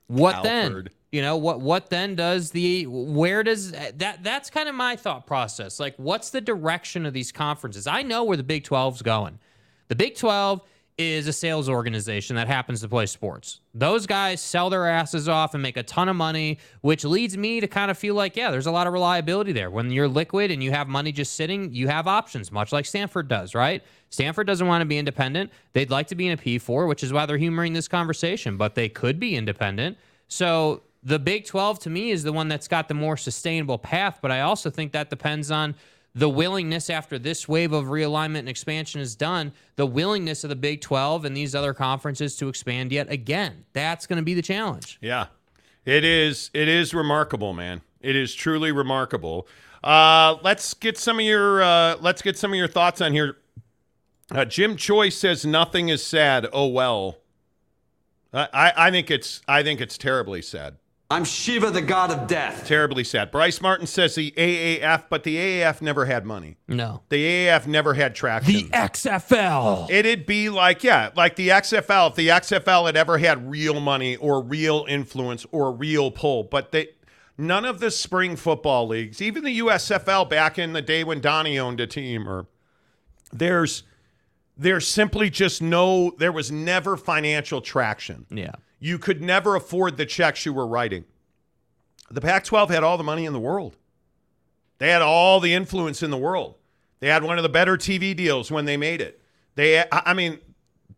what Calford. then? You know, what what then does the, where does, that that's kind of my thought process. Like, what's the direction of these conferences? I know where the Big twelve's going. The Big twelve is a sales organization that happens to play sports. Those guys sell their asses off and make a ton of money, which leads me to kind of feel like, yeah, there's a lot of reliability there. When you're liquid and you have money just sitting, you have options, much like Stanford does, right? Stanford doesn't want to be independent. They'd like to be in a P four, which is why they're humoring this conversation, but they could be independent. So the Big twelve, to me, is the one that's got the more sustainable path, but I also think that depends on the willingness after this wave of realignment and expansion is done, the willingness of the Big twelve and these other conferences to expand yet again. That's going to be the challenge. Yeah, it is. It is remarkable, man. It is truly remarkable. Uh, let's get some of your uh, let's get some of your thoughts on here. Uh, Jim Choi says nothing is sad. Oh well, I I think it's I think it's terribly sad. I'm Shiva, the god of death. Terribly sad. Bryce Martin says the A A F, but the A A F never had money. No. The A A F never had traction. The X F L. It'd be like, yeah, like the X F L. If the X F L had ever had real money or real influence or real pull, but they, none of the spring football leagues, even the U S F L back in the day when Donnie owned a team, or there's, there's simply just no, there was never financial traction. Yeah. You could never afford the checks you were writing. The Pac twelve had all the money in the world. They had all the influence in the world. They had one of the better T V deals when they made it. They, I mean,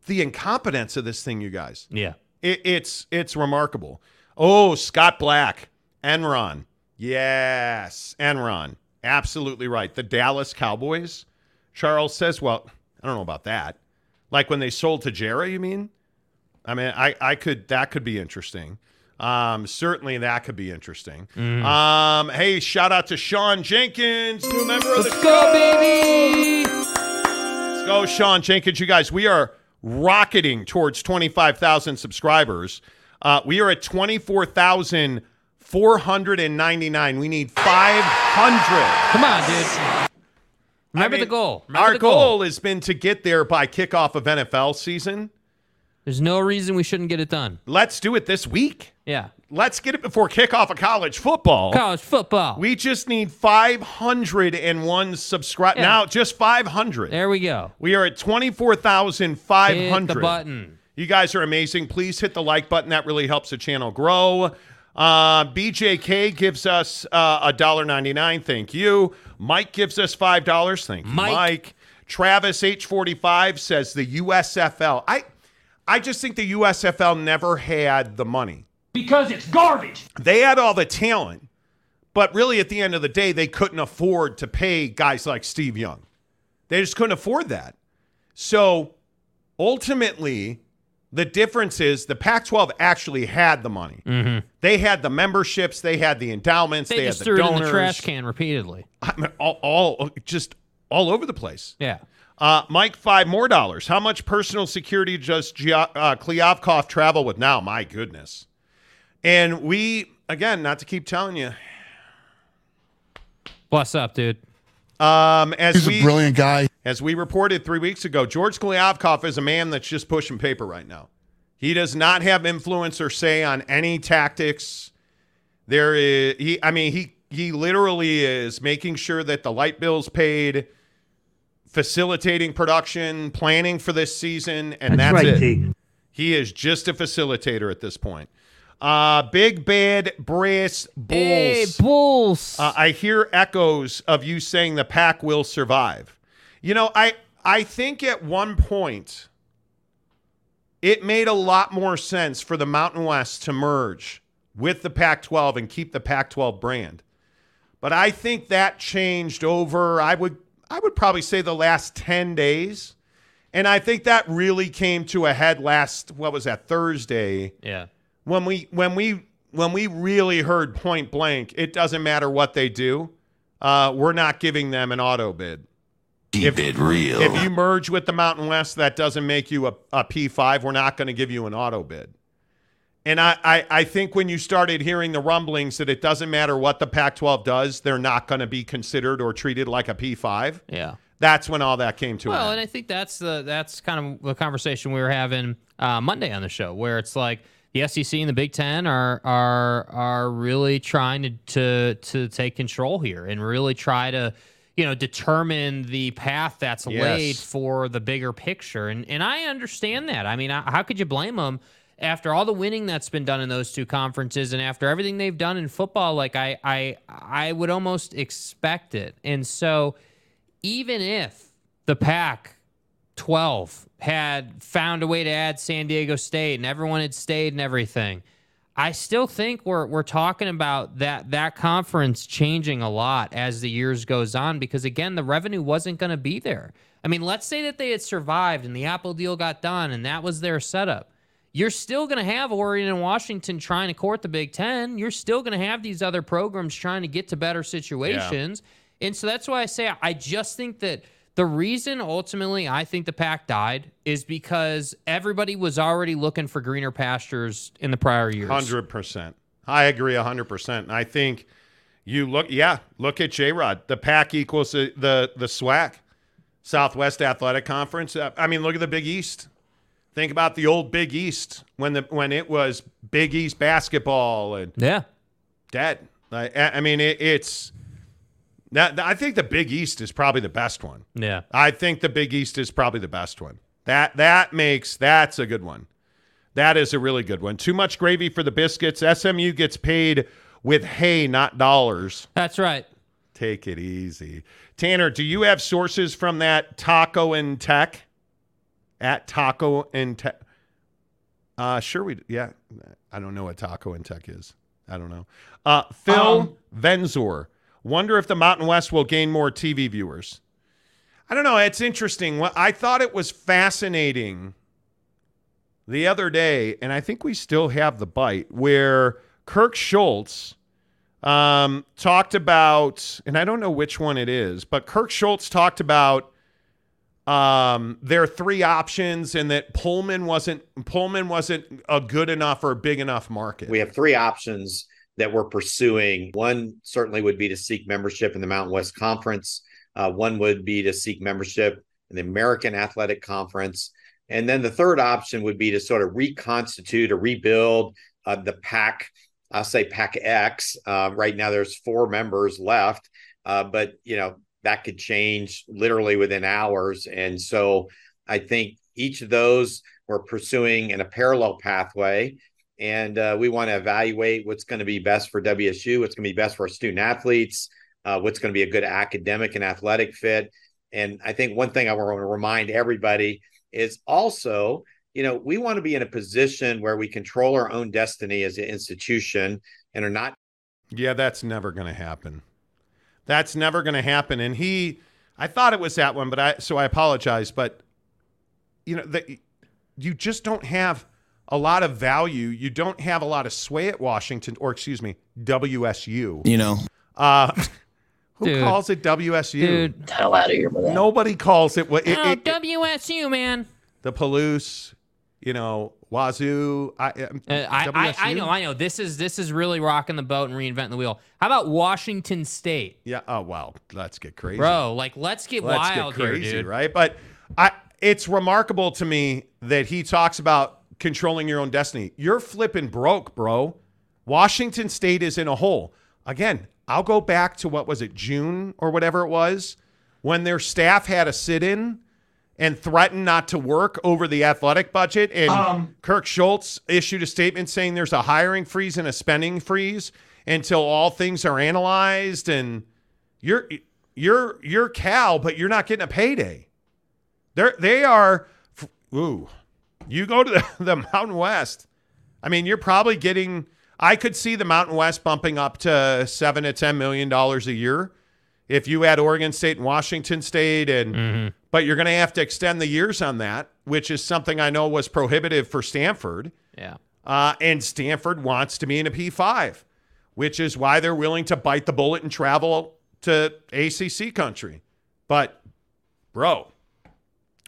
the incompetence of this thing, you guys. Yeah. It, it's it's remarkable. Oh, Scott Black, Enron. Yes, Enron. Absolutely right. The Dallas Cowboys. Charles says, well, I don't know about that. Like when they sold to Jerry, you mean? I mean, I, I could, that could be interesting. Um, certainly that could be interesting. Mm. Um, hey, shout out to Sean Jenkins, new member of the show. Let's go, baby. Let's go, Sean Jenkins. You guys, we are rocketing towards twenty-five thousand subscribers. Uh, we are at twenty-four thousand four hundred ninety-nine. We need five hundred. Come on, dude. Remember I mean, the goal. Remember our the goal. goal has been to get there by kickoff of N F L season. There's no reason we shouldn't get it done. Let's do it this week. Yeah. Let's get it before kickoff of college football. College football. We just need five hundred one subscribers. Yeah. Now, just five hundred. There we go. We are at twenty-four thousand five hundred. Hit the button. You guys are amazing. Please hit the like button. That really helps the channel grow. Uh, B J K gives us uh, one dollar and ninety-nine cents. Thank you. Mike gives us five dollars. Thank you, Mike. Mike. Travis H forty-five says the U S F L. I, I just think the U S F L never had the money. Because it's garbage. They had all the talent, but really at the end of the day, they couldn't afford to pay guys like Steve Young. They just couldn't afford that. So ultimately, the difference is the Pac twelve actually had the money. Mm-hmm. They had the memberships. They had the endowments. They, they had the donors. They just threw it in the trash can repeatedly. I mean, all, all, just all over the place. Yeah. Uh, Mike, five more dollars. How much personal security does G- uh, Klyavkov travel with now? My goodness. And we, again, not to keep telling you. What's up, dude? Um, as He's we, a brilliant guy. As we reported three weeks ago, George Klyavkov is a man that's just pushing paper right now. He does not have influence or say on any tactics. There is, he, I mean, he, he literally is making sure that the light bill's paid, facilitating production, planning for this season, and that's, that's right, it. T. He is just a facilitator at this point. Uh, Big Bad Brass Bulls. Hey, Bulls. Uh, I hear echoes of you saying the pack will survive. You know, I, I think at one point it made a lot more sense for the Mountain West to merge with the Pac twelve and keep the Pac twelve brand. But I think that changed over, I would, I would probably say the last ten days. And I think that really came to a head last, what was that, Thursday? Yeah. When we when we when we really heard point blank, it doesn't matter what they do, uh, we're not giving them an auto bid. Keep if, it real. If you merge with the Mountain West, that doesn't make you a, a P five. We're not going to give you an auto bid. And I, I I think when you started hearing the rumblings that it doesn't matter what the Pac twelve does, they're not going to be considered or treated like a P five. Yeah. That's when all that came to well, an end. Well, and I think that's the that's kind of the conversation we were having uh, Monday on the show, where it's like, the S E C and the Big Ten are are are really trying to, to to take control here and really try to, you know, determine the path that's yes. laid for the bigger picture. And and I understand that. I mean, I, how could you blame them after all the winning that's been done in those two conferences and after everything they've done in football? Like I I I would almost expect it. And so even if the Pac twelve had found a way to add San Diego State and everyone had stayed and everything, I still think we're we're talking about that that conference changing a lot as the years goes on, because again, the revenue wasn't going to be there. I mean, let's say that they had survived and the Apple deal got done and that was their setup. You're still going to have Oregon and Washington trying to court the Big Ten. You're still going to have these other programs trying to get to better situations. Yeah. And so that's why I say I just think that the reason, ultimately, I think the pack died is because everybody was already looking for greener pastures in the prior years. one hundred percent. I agree one hundred percent. And I think you look, yeah, look at J-Rod. The pack equals the, the, the SWAC, Southwest Athletic Conference. I mean, look at the Big East. Think about the old Big East when the when it was Big East basketball and yeah, that. I, I mean, it, it's... Now, I think the Big East is probably the best one. Yeah. I think the Big East is probably the best one. That that makes, that's a good one. That is a really good one. Too much gravy for the biscuits. S M U gets paid with hay, not dollars. That's right. Take it easy. Tanner, do you have sources from that Taco and Tech? At Taco and Tech. Uh, sure we, yeah. I don't know what Taco and Tech is. I don't know. Uh, Phil um, Venzor. Wonder if the Mountain West will gain more T V viewers. I don't know. It's interesting. I thought it was fascinating the other day, and I think we still have the bite, where Kirk Schultz um, talked about, and I don't know which one it is, but Kirk Schultz talked about um, their three options and that Pullman wasn't Pullman wasn't a good enough or big enough market. We have three options that we're pursuing. One certainly would be to seek membership in the Mountain West Conference. Uh, one would be to seek membership in the American Athletic Conference. And then the third option would be to sort of reconstitute or rebuild, uh, the PAC, I'll say PAC-X. Uh, right now there's four members left, uh, but, you know, that could change literally within hours. And so I think each of those we're pursuing in a parallel pathway. And uh, we want to evaluate what's going to be best for W S U, what's going to be best for our student athletes, uh, what's going to be a good academic and athletic fit. And I think one thing I want to remind everybody is also, you know, we want to be in a position where we control our own destiny as an institution and are not. Yeah, that's never going to happen. That's never going to happen. And he, I thought it was that one, but I, so I apologize, but you know, the, you just don't have a lot of value. You don't have a lot of sway at Washington, or excuse me, W S U. You know, uh, who dude. calls it W S U? Dude, hell out of here with that. Nobody calls it what? It, oh, it, W S U, man. The Palouse, you know, Wazoo. I, uh, I, I know, I know. This is this is really rocking the boat and reinventing the wheel. How about Washington State? Yeah. Oh wow, let's get crazy, bro. Like let's get let's wild get crazy, here, dude. Right? But I. It's remarkable to me that he talks about controlling your own destiny. You're flipping broke, bro. Washington State is in a hole. Again, I'll go back to what was it, June or whatever it was, when their staff had a sit-in and threatened not to work over the athletic budget. And um, Kirk Schultz issued a statement saying there's a hiring freeze and a spending freeze until all things are analyzed. And you're you're you're Cal, but you're not getting a payday. They're, they are, ooh, you go to the, the Mountain West. I mean, you're probably getting, I could see the Mountain West bumping up to seven to ten million dollars a year if you add Oregon State and Washington State. and mm-hmm. But you're going to have to extend the years on that, which is something I know was prohibitive for Stanford. Yeah. Uh, and Stanford wants to be in a P five, which is why they're willing to bite the bullet and travel to A C C country. But, bro.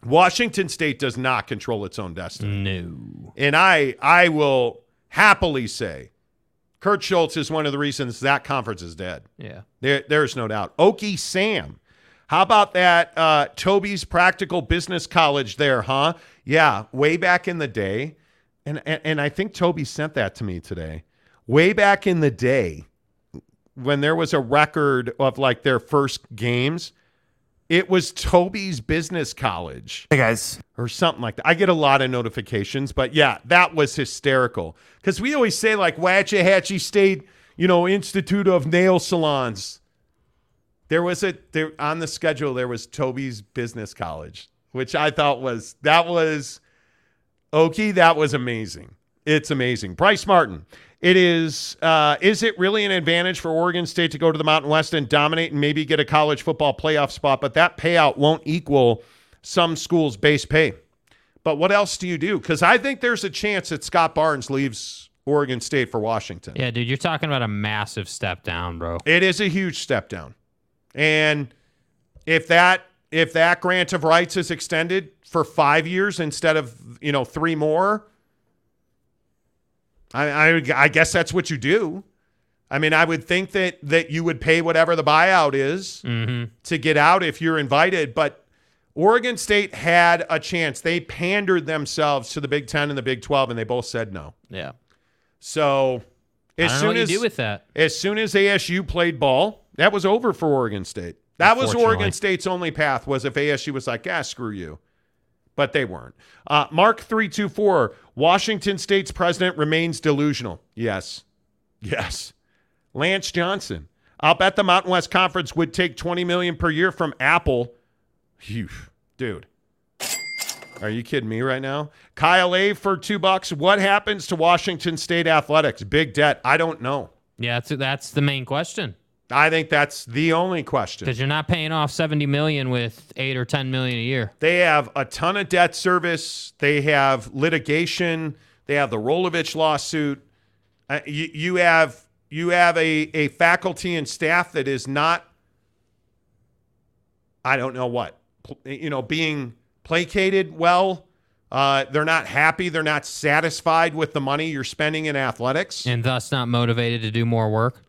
Washington State does not control its own destiny. No. And I I will happily say Kurt Schultz is one of the reasons that conference is dead. Yeah. There, there's no doubt. Okie Sam. How about that uh, Toby's Practical Business College there, huh? Yeah, way back in the day. And, and and I think Toby sent that to me today. Way back in the day when there was a record of like their first games, it was Toby's Business College. Hey, guys. Or something like that. I get a lot of notifications, but yeah, that was hysterical. Because we always say, like, Waxahachie State, you know, Institute of Nail Salons. There was a, there on the schedule, there was Toby's Business College, which I thought was, that was, okay, that was amazing. It's amazing. Bryce Martin. It is, uh, is it really an advantage for Oregon State to go to the Mountain West and dominate and maybe get a college football playoff spot, but that payout won't equal some schools' base pay. But what else do you do? Because I think there's a chance that Scott Barnes leaves Oregon State for Washington. Yeah, dude, you're talking about a massive step down, bro. It is a huge step down. And if that if that grant of rights is extended for five years instead of, you know, three more, I, I, I guess that's what you do. I mean, I would think that that you would pay whatever the buyout is mm-hmm. to get out if you're invited. But Oregon State had a chance. They pandered themselves to the Big Ten and the Big twelve, and they both said no. Yeah. So as I don't soon know what as you do with that, as soon as A S U played ball, that was over for Oregon State. That was Oregon State's only path was if A S U was like, ah, screw you. But they weren't. Uh, Mark three two four, Washington State's president remains delusional. Yes. Yes. Lance Johnson. I'll bet the Mountain West Conference would take twenty million dollars per year from Apple. Phew. Dude. Are you kidding me right now? Kyle A for two bucks. What happens to Washington State athletics? Big debt. I don't know. Yeah, that's, that's the main question. I think that's the only question. Because you're not paying off seventy million dollars with eight or ten million dollars a year. They have a ton of debt service. They have litigation. They have the Rolovich lawsuit. Uh, you, you have you have a, a faculty and staff that is not, I don't know what, pl- you know, being placated well. Uh, they're not happy. They're not satisfied with the money you're spending in athletics. And thus not motivated to do more work.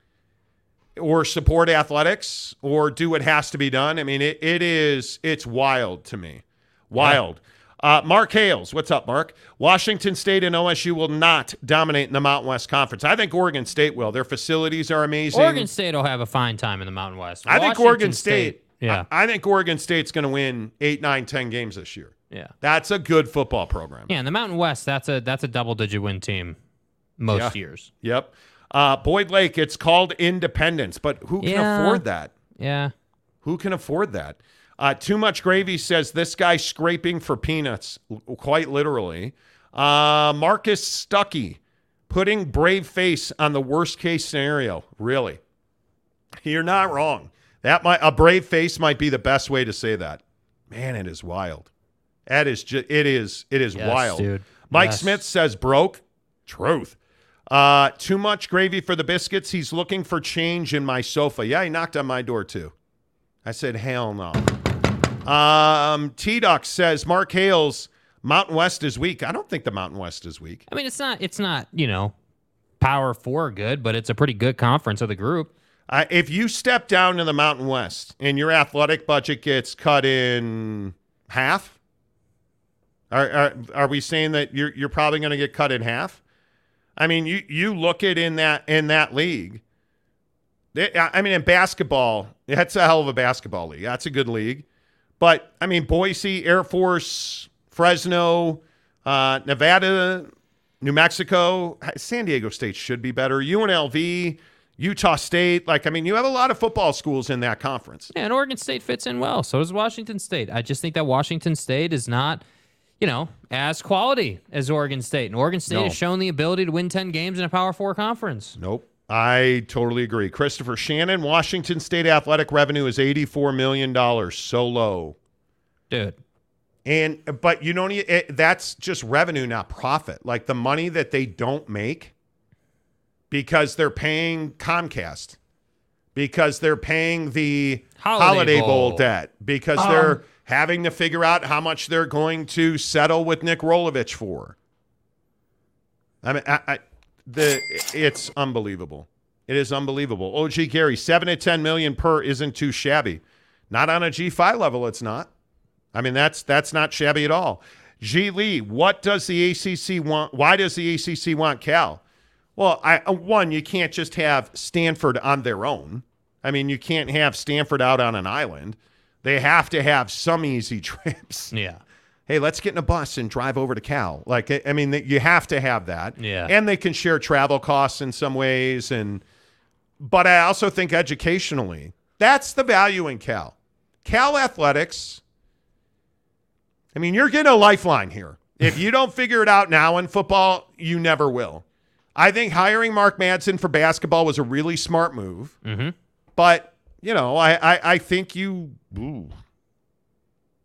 Or support athletics or do what has to be done. I mean, it, it is, it's wild to me. Wild. Uh, Mark Hales, what's up, Mark? Washington State and O S U will not dominate in the Mountain West Conference. I think Oregon State will. Their facilities are amazing. Oregon State will have a fine time in the Mountain West. I Washington think Oregon State, State yeah. I, I think Oregon State's going to win eight, nine, ten games this year. Yeah. That's a good football program. Yeah, in the Mountain West, that's a that's a double-digit win team most yeah. years. Yep. Uh, Boyd Lake, it's called independence, but who can yeah. afford that? Yeah. Who can afford that? Uh, Too Much Gravy says this guy scraping for peanuts, l- quite literally. Uh, Marcus Stuckey, putting brave face on the worst case scenario. Really? You're not wrong. That might, a brave face might be the best way to say that. Man, it is wild. That is ju- it is it is yes, wild. Dude. Mike yes. Smith says broke. Truth. Uh, too much gravy for the biscuits. He's looking for change in my sofa. Yeah, he knocked on my door too. I said, hell no. Um, T-Duck says, Mark Hales, Mountain West is weak. I don't think the Mountain West is weak. I mean, it's not, it's not, you know, power four good, but it's a pretty good conference of the group. Uh, if you step down to the Mountain West and your athletic budget gets cut in half, are are, are we saying that you're you're probably going to get cut in half? I mean, you you look at in that in that league. I mean, in basketball, that's a hell of a basketball league. That's a good league. But, I mean, Boise, Air Force, Fresno, uh, Nevada, New Mexico, San Diego State should be better. U N L V, Utah State. Like, I mean, you have a lot of football schools in that conference. Yeah, and Oregon State fits in well. So does Washington State. I just think that Washington State is not, you know, as quality as Oregon State. And Oregon State no. has shown the ability to win ten games in a Power Four conference. Nope. I totally agree. Christopher Shannon, Washington State athletic revenue is eighty-four million dollars. So low. Dude. And, but you don't, it, that's just revenue, not profit. Like the money that they don't make because they're paying Comcast, because they're paying the Holiday, Holiday Bowl debt, because um, they're having to figure out how much they're going to settle with Nick Rolovich for. I mean, I, I The it's unbelievable. It is unbelievable. O G Gary, seven to ten million per isn't too shabby. Not on a G five level, it's not. I mean, that's that's not shabby at all. G Lee, what does the A C C want? Why does the A C C want Cal? Well, I one, you can't just have Stanford on their own. I mean, you can't have Stanford out on an island. They have to have some easy trips. Yeah. Hey, let's get in a bus and drive over to Cal. Like, I mean, you have to have that. Yeah. And they can share travel costs in some ways. And But I also think educationally, that's the value in Cal. Cal athletics, I mean, you're getting a lifeline here. If you don't figure it out now in football, you never will. I think hiring Mark Madsen for basketball was a really smart move. Mm-hmm. But, you know, I, I, I think you... Ooh.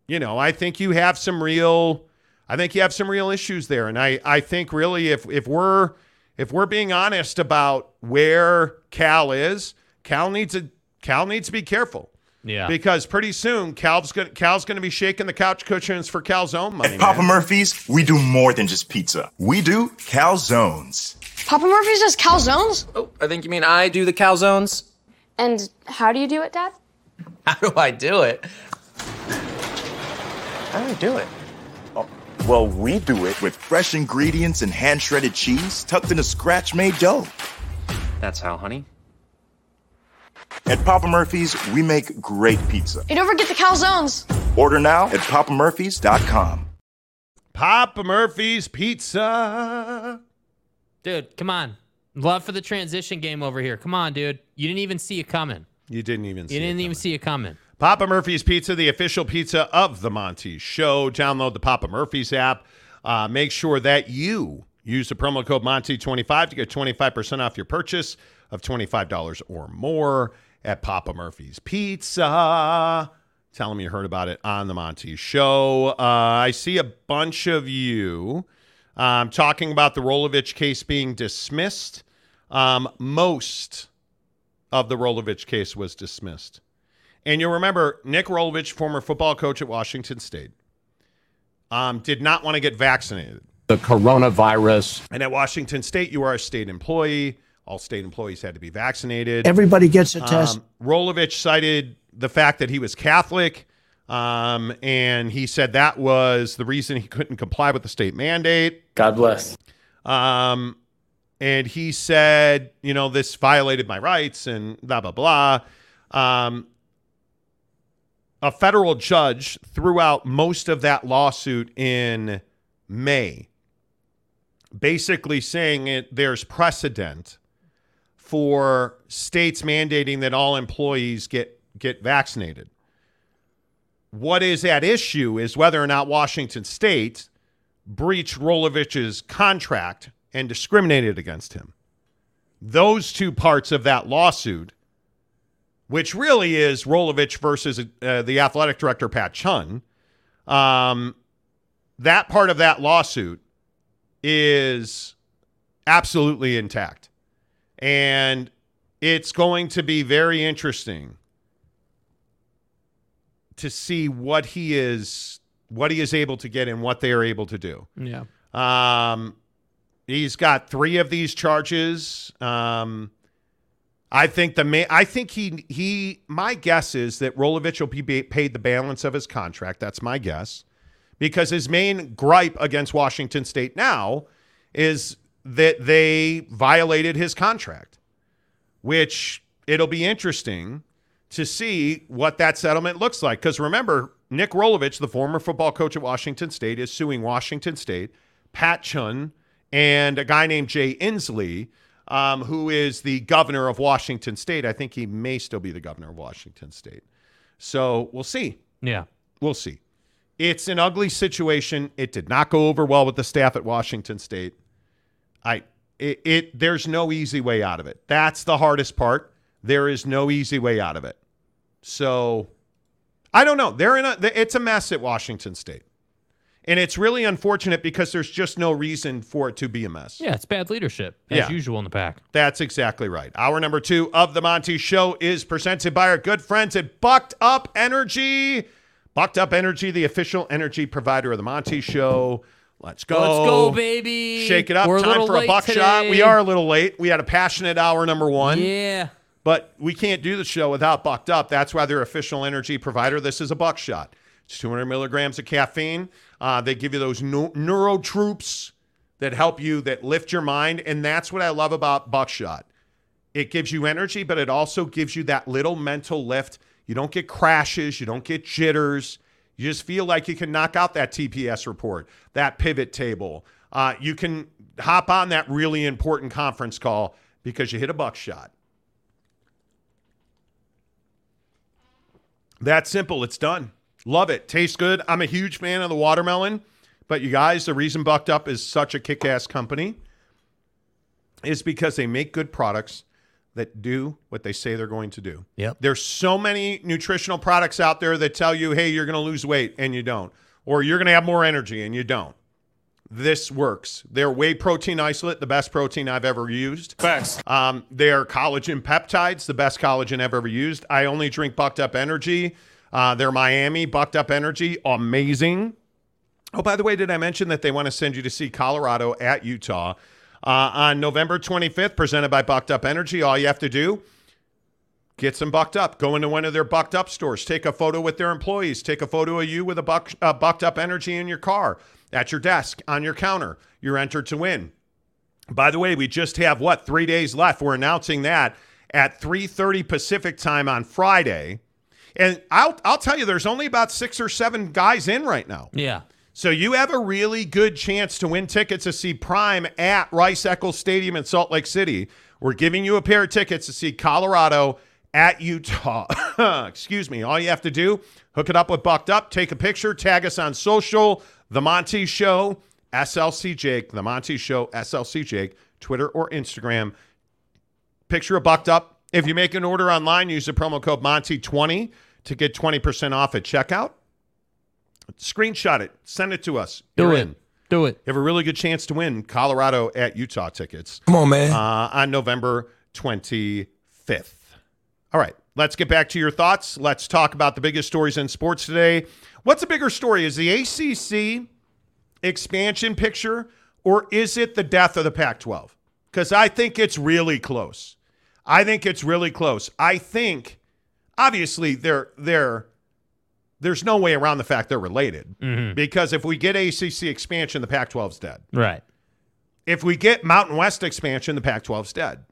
You know, I think you have some real, I think you have some real issues there, and I, I think really if if we're if we're being honest about where Cal is, Cal needs a Cal needs to be careful. Yeah. Because pretty soon Cal's gonna Cal's gonna be shaking the couch cushions for Calzone money. At Papa man. Murphy's, we do more than just pizza. We do Calzones. Papa Murphy's does Calzones? Oh, I think you mean I do the Calzones. And how do you do it, Dad? How do I do it? How do we do it? Oh, well, we do it with fresh ingredients and hand-shredded cheese tucked in a scratch-made dough. That's how, honey. At Papa Murphy's, we make great pizza. You never get the calzones. Order now at Papa Murphy's dot com. Papa Murphy's Pizza. Dude, come on. Love for the transition game over here. Come on, dude. You didn't even see it coming. You didn't even see it coming. You didn't even see it coming. Papa Murphy's Pizza, the official pizza of The Monty Show. Download the Papa Murphy's app. Uh, make sure that you use the promo code Monty twenty-five to get twenty-five percent off your purchase of twenty-five dollars or more at Papa Murphy's Pizza. Tell them you heard about it on The Monty Show. Uh, I see a bunch of you um, talking about the Rolovich case being dismissed. Um, most of the Rolovich case was dismissed. And you'll remember Nick Rolovich, former football coach at Washington State, um, did not want to get vaccinated. The coronavirus. And at Washington State, you are a state employee. All state employees had to be vaccinated. Everybody gets a test. Um, Rolovich cited the fact that he was Catholic. Um, and he said that was the reason he couldn't comply with the state mandate. God bless. Um, and he said, you know, this violated my rights and blah, blah, blah. Um, a federal judge threw out most of that lawsuit in May, basically saying it, there's precedent for states mandating that all employees get, get vaccinated. What is at issue is whether or not Washington State breached Rolovich's contract and discriminated against him. Those two parts of that lawsuit, which really is Rolovich versus uh, the athletic director, Pat Chun, um, that part of that lawsuit is absolutely intact. And it's going to be very interesting to see what he is, what he is able to get and what they are able to do. Yeah. Um, he's got three of these charges. Um, I think the ma- I think he, he, my guess is that Rolovich will be paid the balance of his contract. That's my guess, because his main gripe against Washington State now is that they violated his contract, which it'll be interesting to see what that settlement looks like. Because remember, Nick Rolovich, the former football coach at Washington State, is suing Washington State, Pat Chun, and a guy named Jay Inslee, um, who is the governor of Washington State. I think he may still be the governor of Washington State. So we'll see. Yeah. We'll see. It's an ugly situation. It did not go over well with the staff at Washington State. I it, it there's no easy way out of it. That's the hardest part. There is no easy way out of it. So, I don't know. They're in a, it's a mess at Washington State. And it's really unfortunate because there's just no reason for it to be a mess. Yeah, it's bad leadership, as yeah. usual in the pack. That's exactly right. Hour number two of The Monty Show is presented by our good friends at Bucked Up Energy. Bucked Up Energy, the official energy provider of The Monty Show. Let's go. Let's go, baby. Shake it up. We're Time a for a buckshot. We are a little late. We had a passionate hour number one. Yeah. But we can't do the show without Bucked Up. That's why they're official energy provider. This is a buckshot. It's two hundred milligrams of caffeine. Uh, they give you those no- neurotropes that help you, that lift your mind. And that's what I love about buckshot. It gives you energy, but it also gives you that little mental lift. You don't get crashes. You don't get jitters. You just feel like you can knock out that T P S report, that pivot table. Uh, you can hop on that really important conference call because you hit a buckshot. That simple. It's done. Love it. Tastes good. I'm a huge fan of the watermelon. But you guys, the reason Bucked Up is such a kick-ass company is because they make good products that do what they say they're going to do. Yep. There's so many nutritional products out there that tell you, hey, you're going to lose weight, and you don't. Or you're going to have more energy, and you don't. This works. Their whey protein isolate, the best protein I've ever used. Thanks. Um, their collagen peptides, the best collagen I've ever used. I only drink Bucked Up Energy. Uh, their Miami Bucked Up Energy, amazing. Oh, by the way, did I mention that they want to send you to see Colorado at Utah uh, on November twenty-fifth, presented by Bucked Up Energy? All you have to do, get some Bucked Up. Go into one of their Bucked Up stores. Take a photo with their employees. Take a photo of you with a buck, uh, Bucked Up Energy in your car, at your desk, on your counter. You're entered to win. By the way, we just have, what, three days left. We're announcing that at three thirty Pacific time on Friday. And I'll I'll tell you, there's only about six or seven guys in right now. Yeah. So you have a really good chance to win tickets to see Prime at Rice-Eccles Stadium in Salt Lake City. We're giving you a pair of tickets to see Colorado at Utah. Excuse me. All you have to do, hook it up with Bucked Up, take a picture, tag us on social, The Monty Show, S L C Jake, The Monty Show, S L C Jake, Twitter or Instagram. Picture of Bucked Up. If you make an order online, use the promo code Monty twenty to get twenty percent off at checkout. Screenshot it. Send it to us. Do You're it. In. Do it. You have a really good chance to win Colorado at Utah tickets. Come on, man. Uh, on November twenty-fifth. All right. Let's get back to your thoughts. Let's talk about the biggest stories in sports today. What's a bigger story? Is the A C C expansion picture, or is it the death of the Pac twelve? Because I think it's really close. I think it's really close. I think, obviously, they're, they're there's no way around the fact they're related. Mm-hmm. Because if we get A C C expansion, the Pac twelve's dead. Right. If we get Mountain West expansion, the Pac twelve's dead.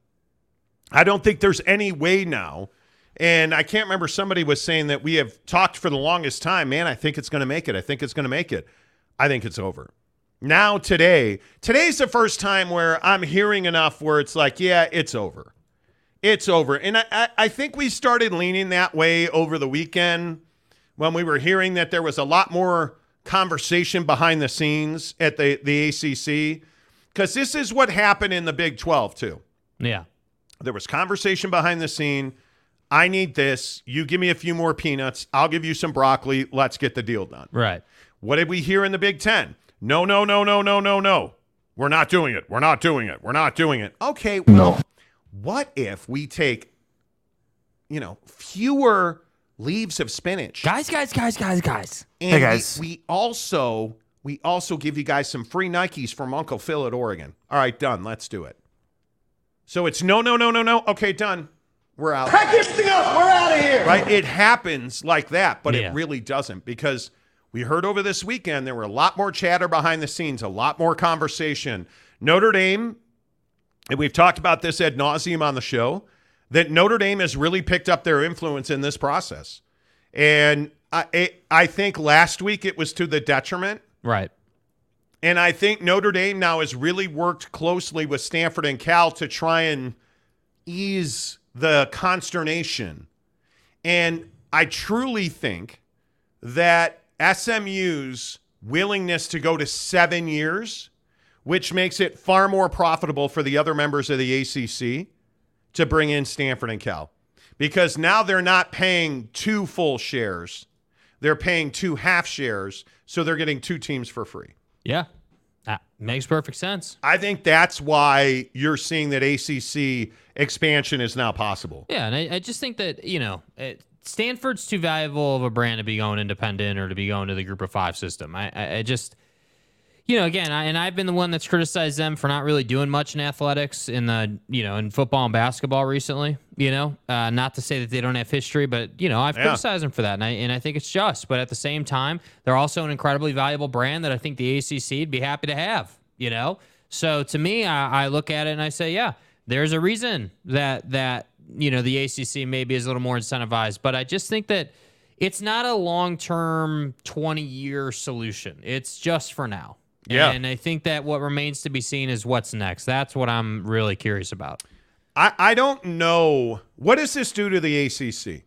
I don't think there's any way now. And I can't remember, somebody was saying that we have talked for the longest time, man, I think it's going to make it. I think it's going to make it. I think it's over. Now today, today's the first time where I'm hearing enough where it's like, yeah, it's over. It's over. And I, I think we started leaning that way over the weekend when we were hearing that there was a lot more conversation behind the scenes at the, the A C C. Because this is what happened in the Big twelve, too. Yeah. There was conversation behind the scene. I need this. You give me a few more peanuts. I'll give you some broccoli. Let's get the deal done. Right. What did we hear in the Big Ten? No, no, no, no, no, no, no. We're not doing it. We're not doing it. We're not doing it. Okay, well, no. What if we take, you know, fewer leaves of spinach? Guys, guys, guys, guys, guys. And hey, guys. We, we also... We also give you guys some free Nikes from Uncle Phil at Oregon. All right, done. Let's do it. So it's no, no, no, no, no. Okay, done. We're out. Pack everything up. We're out of here. Right? It happens like that, but yeah. It really doesn't, because we heard over this weekend there were a lot more chatter behind the scenes, a lot more conversation. Notre Dame, and we've talked about this ad nauseum on the show, that Notre Dame has really picked up their influence in this process. And I, it, I think last week it was to the detriment. Right. And I think Notre Dame now has really worked closely with Stanford and Cal to try and ease the consternation. And I truly think that S M U's willingness to go to seven years, which makes it far more profitable for the other members of the A C C to bring in Stanford and Cal, because now they're not paying two full shares. They're paying two half shares, so they're getting two teams for free. Yeah, that makes perfect sense. I think that's why you're seeing that A C C expansion is now possible. Yeah, and I, I just think that, you know, it, Stanford's too valuable of a brand to be going independent or to be going to the group of five system. I, I, I just, you know, again, I, and I've been the one that's criticized them for not really doing much in athletics in the, you know, in football and basketball recently. You know, uh, not to say that they don't have history, but, you know, I've yeah. criticized them for that, and I, and I think it's just. But at the same time, they're also an incredibly valuable brand that I think the A C C would be happy to have, you know? So to me, I, I look at it and I say, yeah, there's a reason that, that you know, the A C C maybe is a little more incentivized. But I just think that it's not a long-term twenty-year solution. It's just for now. Yeah. And, and I think that what remains to be seen is what's next. That's what I'm really curious about. I, I don't know. What does this do to the A C C?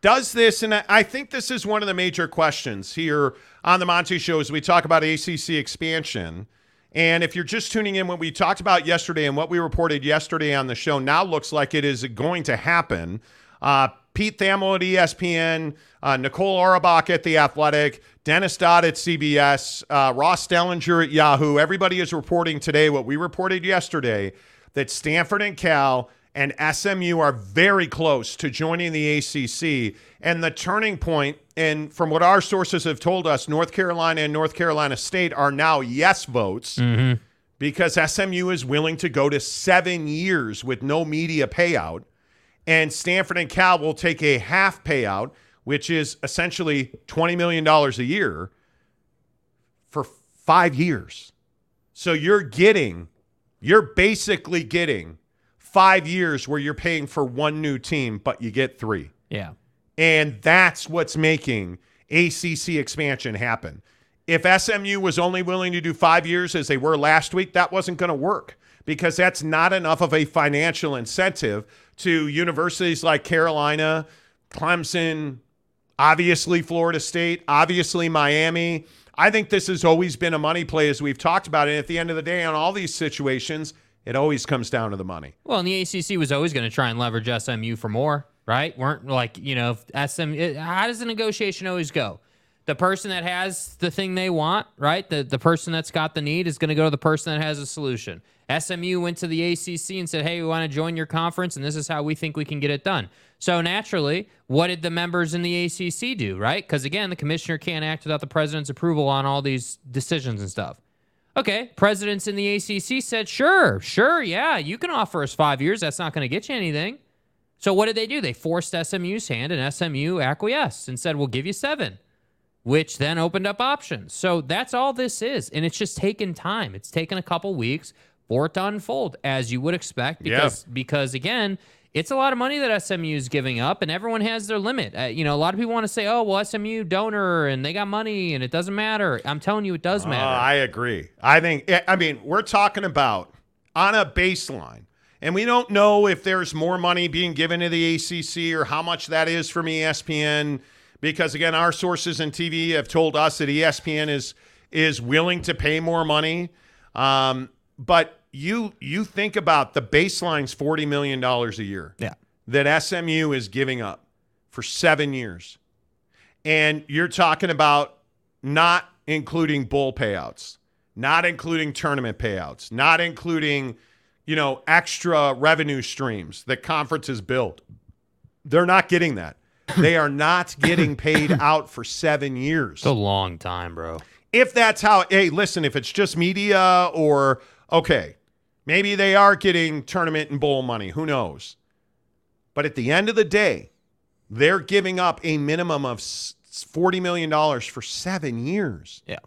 Does this, and I, I think this is one of the major questions here on the Monty Show as we talk about A C C expansion. And if you're just tuning in, what we talked about yesterday and what we reported yesterday on the show now looks like it is going to happen. Uh, Pete Thamel at E S P N, uh, Nicole Auerbach at The Athletic, Dennis Dodd at C B S, uh, Ross Dellinger at Yahoo. Everybody is reporting today what we reported yesterday, that Stanford and Cal and S M U are very close to joining the A C C. And the turning point, and from what our sources have told us, North Carolina and North Carolina State are now yes votes, mm-hmm. because S M U is willing to go to seven years with no media payout. And Stanford and Cal will take a half payout, which is essentially twenty million dollars a year for five years. So you're getting... You're basically getting five years where you're paying for one new team, but you get three. Yeah. And that's what's making A C C expansion happen. If S M U was only willing to do five years as they were last week, that wasn't going to work, because that's not enough of a financial incentive to universities like Carolina, Clemson, obviously Florida State, obviously Miami. I think this has always been a money play, as we've talked about. And at the end of the day, on all these situations, it always comes down to the money. Well, and the A C C was always going to try and leverage S M U for more, right? Weren't like, you know, S M U, how does the negotiation always go? The person that has the thing they want, right? The the person that's got the need is going to go to the person that has a solution. S M U went to the A C C and said, hey, we want to join your conference, and this is how we think we can get it done. So naturally, what did the members in the A C C do, right? Because, again, the commissioner can't act without the president's approval on all these decisions and stuff. Okay, presidents in the A C C said, sure, sure, yeah, you can offer us five years. That's not going to get you anything. So what did they do? They forced S M U's hand, and S M U acquiesced and said, we'll give you seven, which then opened up options. So that's all this is, and it's just taken time. It's taken a couple weeks for it to unfold, as you would expect, because, yeah. because again, it's a lot of money that S M U is giving up, and everyone has their limit. Uh, you know, a lot of people want to say, oh, well, S M U donor, and they got money, and it doesn't matter. I'm telling you, it does matter. Uh, I agree. I think, I mean, we're talking about on a baseline, and we don't know if there's more money being given to the A C C or how much that is from E S P N, because, again, our sources in T V have told us that E S P N is is willing to pay more money. Um, but you you think about the baseline's forty million dollars a year yeah. that S M U is giving up for seven years. And you're talking about not including bowl payouts, not including tournament payouts, not including, you know, extra revenue streams that conferences build. They're not getting that. They are not getting paid out for seven years. It's a long time, bro. If that's how, hey, listen, if it's just media or, okay, maybe they are getting tournament and bowl money. Who knows? But at the end of the day, they're giving up a minimum of forty million dollars for seven years. Yeah.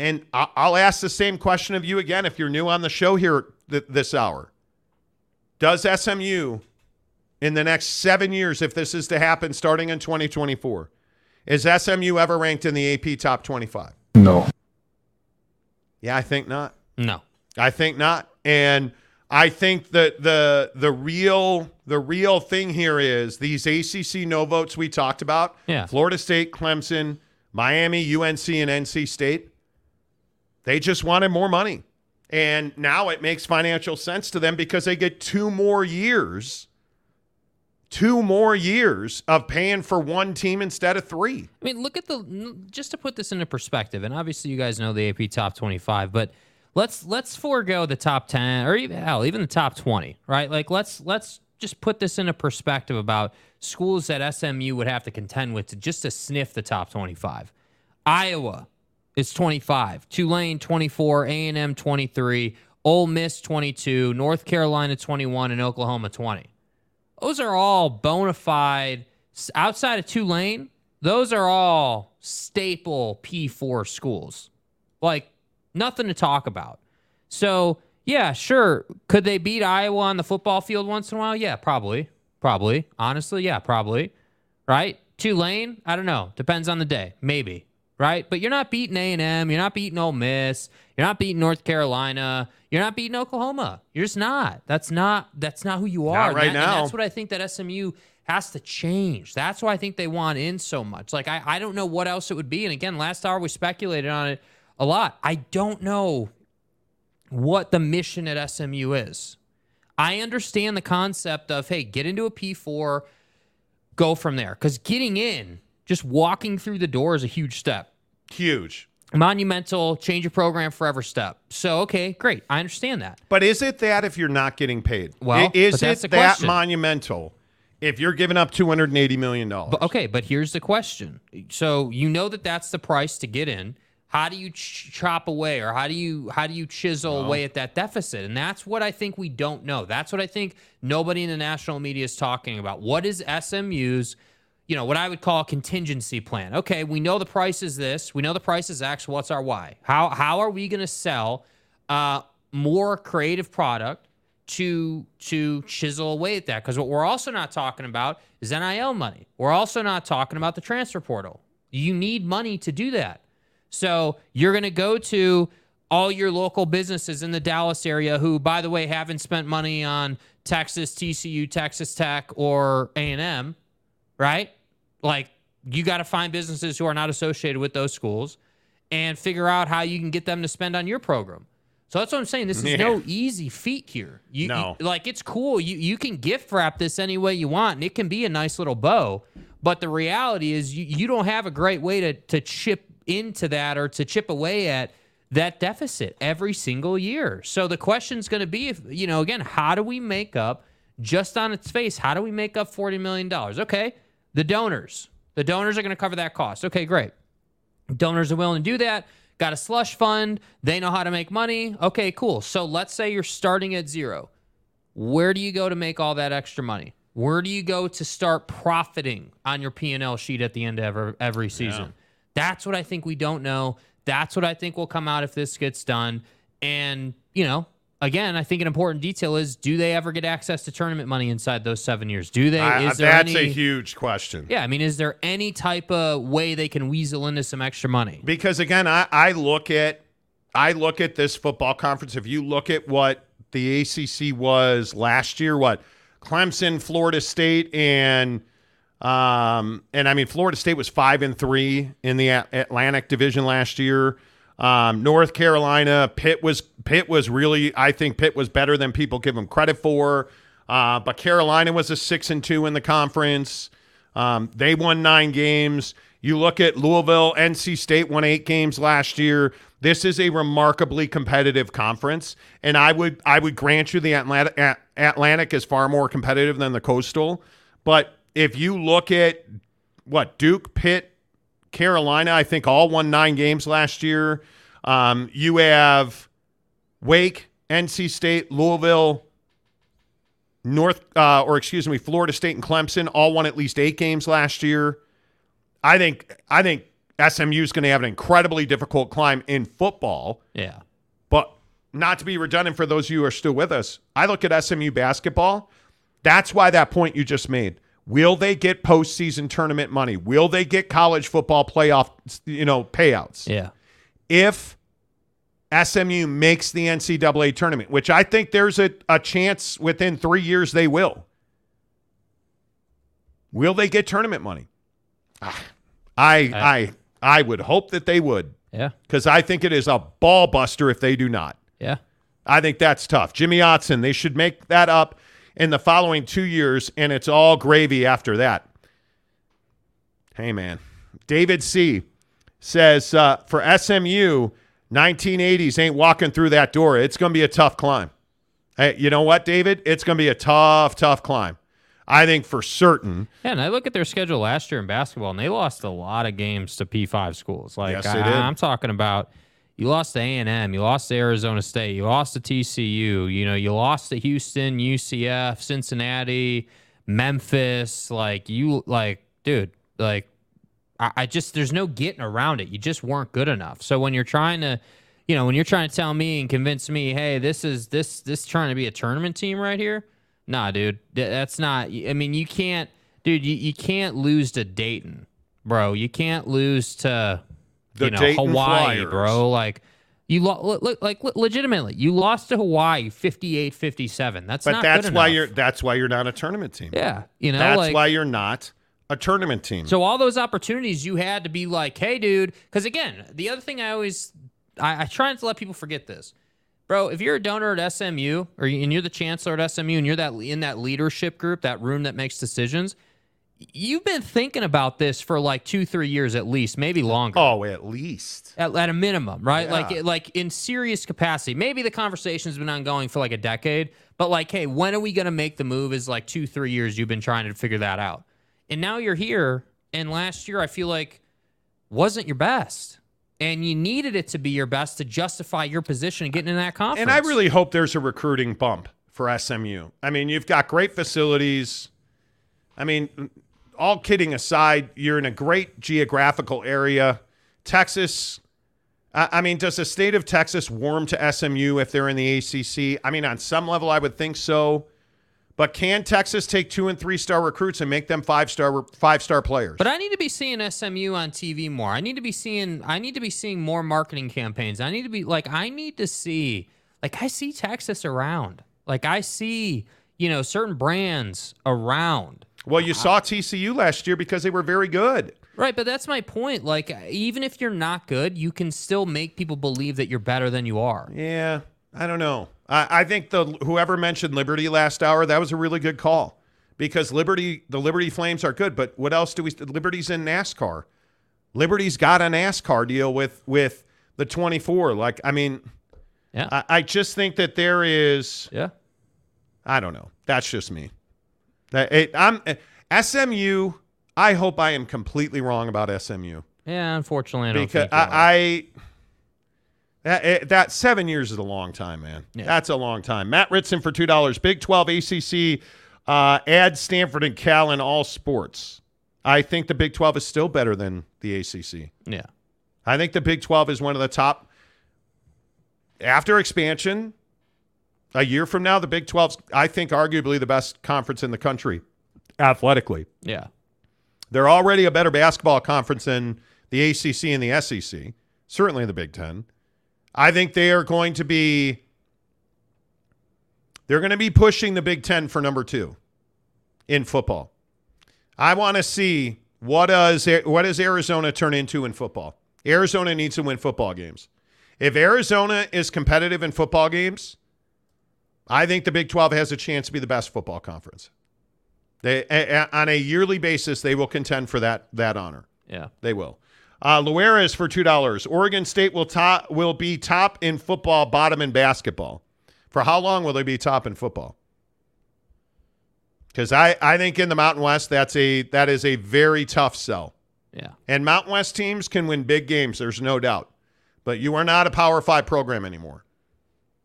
And I'll ask the same question of you again if you're new on the show here th- this hour. Does S M U in the next seven years, if this is to happen starting in twenty twenty-four, is S M U ever ranked in the A P top twenty-five? No. Yeah, I think not. No. I think not. And I think that the the real the real thing here is these A C C no votes we talked about, yeah. Florida State, Clemson, Miami, U N C, and N C State, they just wanted more money. And now it makes financial sense to them because they get two more years, two more years of paying for one team instead of three. I mean, look at the, just to put this into perspective, and obviously you guys know the A P top twenty-five, but let's let's forego the top ten or even hell, even the top twenty, right? Like let's let's just put this into perspective about schools that S M U would have to contend with to just to sniff the top twenty-five. Iowa, it's twenty-five. Tulane, twenty-four. A and M, twenty-three. Ole Miss, twenty-two. North Carolina, twenty-one. And Oklahoma, twenty. Those are all bona fide. Outside of Tulane, those are all staple P four schools. Like, nothing to talk about. So, yeah, sure. Could they beat Iowa on the football field once in a while? Yeah, probably. Probably. Honestly, yeah, probably. Right? Tulane? I don't know. Depends on the day. Maybe. Right? But you're not beating A and M. You're not beating Ole Miss. You're not beating North Carolina. You're not beating Oklahoma. You're just not. That's not That's not who you are. Not right that, now. And that's what I think that S M U has to change. That's why I think they want in so much. Like, I, I don't know what else it would be. And again, last hour we speculated on it a lot. I don't know what the mission at S M U is. I understand the concept of, hey, get into a P four, go from there. Because getting in, just walking through the door is a huge step. Huge. Monumental, change your program forever step. So, okay, great. I understand that. But is it that if you're not getting paid? Well, is it that monumental if you're giving up two hundred eighty million dollars? But, okay, but here's the question. So you know that that's the price to get in. How do you ch- chop away or how do you how do you chisel oh. away at that deficit? And that's what I think we don't know. That's what I think nobody in the national media is talking about. What is S M U's, you know, what I would call a contingency plan? Okay, we know the price is this. We know the price is X. What's our Y? How how are we going to sell uh, more creative product to to chisel away at that? Because what we're also not talking about is N I L money. We're also not talking about the transfer portal. You need money to do that. So you're going to go to all your local businesses in the Dallas area who, by the way, haven't spent money on Texas, T C U, Texas Tech, or A and M, right? Like, you got to find businesses who are not associated with those schools and figure out how you can get them to spend on your program. So that's what I'm saying. This is yeah. no easy feat here. You, no. you, like, it's cool. You you can gift wrap this any way you want, and it can be a nice little bow. But the reality is you, you don't have a great way to, to chip into that or to chip away at that deficit every single year. So the question's going to be, if you know, again, how do we make up, just on its face, how do we make up forty million dollars? Okay. The donors. The donors are going to cover that cost. Okay, great. Donors are willing to do that. Got a slush fund. They know how to make money. Okay, cool. So let's say you're starting at zero. Where do you go to make all that extra money? Where do you go to start profiting on your P and L sheet at the end of every, every season? Yeah. That's what I think we don't know. That's what I think will come out if this gets done. And, you know, again, I think an important detail is, do they ever get access to tournament money inside those seven years? Do they? Is uh, there that's any, a huge question. Yeah, I mean, is there any type of way they can weasel into some extra money? Because, again, I, I look at I look at this football conference. If you look at what the A C C was last year, what? Clemson, Florida State, and um, and I mean Florida State was five and three in the A- Atlantic Division last year. Um, North Carolina, Pitt was Pitt was really I think Pitt was better than people give them credit for. Uh, but Carolina was a six and two in the conference. Um, they won nine games. You look at Louisville, N C State won eight games last year. This is a remarkably competitive conference, and I would I would grant you the Atlantic Atlantic is far more competitive than the Coastal. But if you look at what Duke, Pitt, Carolina, I think all won nine games last year. Um, you have Wake, N C State, Louisville, North uh, or excuse me, Florida State and Clemson all won at least eight games last year. I think I think S M U is going to have an incredibly difficult climb in football. Yeah. But not to be redundant for those of you who are still with us, I look at S M U basketball. That's why that point you just made. Will they get postseason tournament money? Will they get college football playoff, you know, payouts? Yeah. If S M U makes the N C double A tournament, which I think there's a, a chance within three years they will, will they get tournament money? Ah, I, I I I would hope that they would. Yeah. Because I think it is a ball buster if they do not. Yeah. I think that's tough. Jimmy Otson, they should make that up in the following two years, and it's all gravy after that. Hey, man. David C. says, uh, for S M U, nineteen eighties ain't walking through that door. It's going to be a tough climb. Hey, you know what, David? It's going to be a tough, tough climb. I think for certain. Yeah, and I look at their schedule last year in basketball, and they lost a lot of games to P five schools. Like, yes, they I, did. I'm talking about you lost to A and M, you lost to Arizona State, you lost to T C U, you know, you lost to Houston, U C F, Cincinnati, Memphis. Like, you, like, dude, like, I, I just, there's no getting around it. You just weren't good enough. So when you're trying to, you know, when you're trying to tell me and convince me, hey, this is, this, this trying to be a tournament team right here. Nah, dude, that's not. I mean, you can't, dude. You, you can't lose to Dayton, bro. You can't lose to, you the know, Dayton Hawaii, Flyers. Bro. Like you lo- look, like legitimately, you lost to Hawaii, fifty-eight fifty-seven. That's but not that's good enough. why you're that's why you're not a tournament team. Yeah, you know, that's like, why you're not a tournament team. So all those opportunities you had to be like, hey, dude, because again, the other thing I always, I, I try not to let people forget this. Bro, if you're a donor at S M U, or and you're the chancellor at S M U, and you're that in that leadership group, that room that makes decisions, you've been thinking about this for like two, three years at least, maybe longer. Oh, at least. At, at a minimum, right? Yeah. Like, like in serious capacity. Maybe the conversation's been ongoing for like a decade, but like, hey, when are we going to make the move is like two, three years you've been trying to figure that out. And now you're here, and last year I feel like wasn't your best. And you needed it to be your best to justify your position and getting in that conference. And I really hope there's a recruiting bump for S M U. I mean, you've got great facilities. I mean, all kidding aside, you're in a great geographical area. Texas, I mean, does the state of Texas warm to S M U if they're in the A C C? I mean, on some level, I would think so. But can Texas take two- and three-star recruits and make them five-star five-star players? But I need to be seeing S M U on T V more. I need to be seeing I need to be seeing more marketing campaigns. I need to be like I need to see like I see Texas around. Like I see, you know, certain brands around. Well, you saw T C U last year because they were very good. Right, but that's my point. Like even if you're not good, you can still make people believe that you're better than you are. Yeah, I don't know. I think the whoever mentioned Liberty last hour, that was a really good call because Liberty, the Liberty Flames are good. But what else do we? Liberty's in NASCAR. Liberty's got a NASCAR deal with with the twenty-four. Like I mean, yeah. I, I just think that there is. Yeah. I don't know. That's just me. It, I'm S M U. I hope I am completely wrong about S M U. Yeah, unfortunately, I don't because think I. That, that seven years is a long time, man. Yeah. That's a long time. Matt Ritson for two dollars. Big twelve, A C C, uh, add Stanford and Cal in all sports. I think the Big twelve is still better than the A C C. Yeah. I think the Big twelve is one of the top. After expansion, a year from now, the Big twelve's, I think, arguably the best conference in the country athletically. Yeah. They're already a better basketball conference than the A C C and the S E C, certainly the Big Ten. I think they are going to be they're going to be pushing the Big Ten for number two in football. I want to see what does what does Arizona turn into in football. Arizona needs to win football games. If Arizona is competitive in football games, I think the Big twelve has a chance to be the best football conference. They a, a, on a yearly basis, they will contend for that that honor. Yeah, they will. Uh, Lueras for two dollars. Oregon State will top will be top in football, bottom in basketball. For how long will they be top in football? Because I, I think in the Mountain West, that's a that is a very tough sell. Yeah. And Mountain West teams can win big games, there's no doubt. But you are not a Power Five program anymore.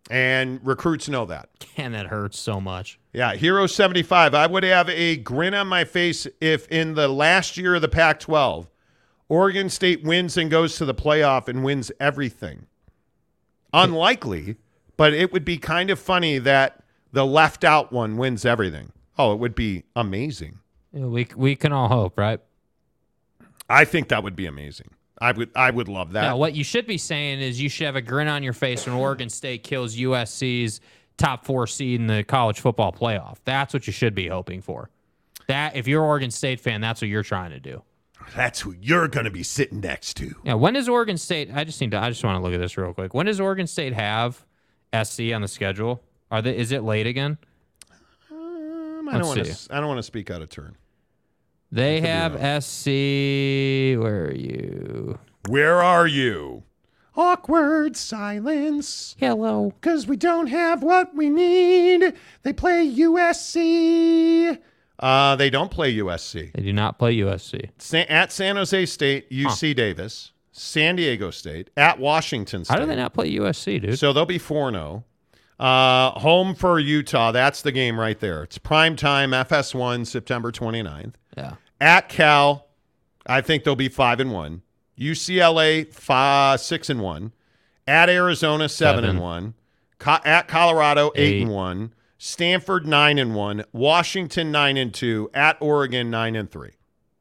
And recruits know that. And that hurts so much. Yeah, Hero seventy-five. I would have a grin on my face if in the last year of the Pac twelve, Oregon State wins and goes to the playoff and wins everything. Unlikely, but it would be kind of funny that the left out one wins everything. Oh, it would be amazing. Yeah, we we can all hope, right? I think that would be amazing. I would I would love that. Now, what you should be saying is you should have a grin on your face when Oregon State kills U S C's top four seed in the college football playoff. That's what you should be hoping for. That if you're an Oregon State fan, that's what you're trying to do. That's who you're going to be sitting next to. Yeah. When does Oregon State? I just need to. I just want to look at this real quick. When does Oregon State have S C on the schedule? Are they? Is it late again? Um, I Let's don't want to. I don't want to speak out of turn. They have S C. Where are you? Where are you? Awkward silence. Hello. Because we don't have what we need. They play U S C. Uh, they don't play U S C. They do not play U S C. San- at San Jose State, U C huh. Davis, San Diego State, at Washington State. How do they not play U S C, dude? So they'll be four and oh. Uh, home for Utah. That's the game right there. It's prime time, F S one, September twenty-ninth. Yeah. At Cal, I think they'll be five and one. U C L A, five, six and one. At Arizona, seven and one. Co- at Colorado, eight and one. Stanford nine and one, Washington nine and two, at Oregon nine and three.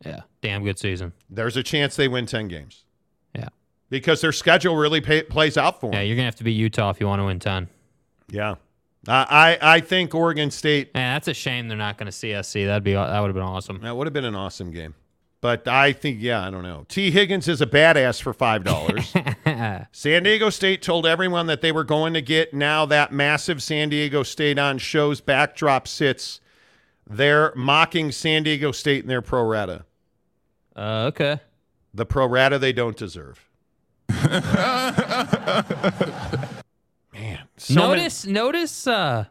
Yeah, damn good season. There's a chance they win ten games. Yeah, because their schedule really pay, plays out for them. Yeah, you're gonna have to beat Utah if you want to win ten. Yeah, I I, I think Oregon State. Man, that's a shame they're not gonna see S C. That'd be that would have been awesome. That would have been an awesome game. But I think, yeah, I don't know. T. Higgins is a badass for five dollars. San Diego State told everyone that they were going to get now that massive San Diego State on show's backdrop sits. They're mocking San Diego State in their pro rata. Uh, okay. The pro rata they don't deserve. Man. So notice, many- notice, uh,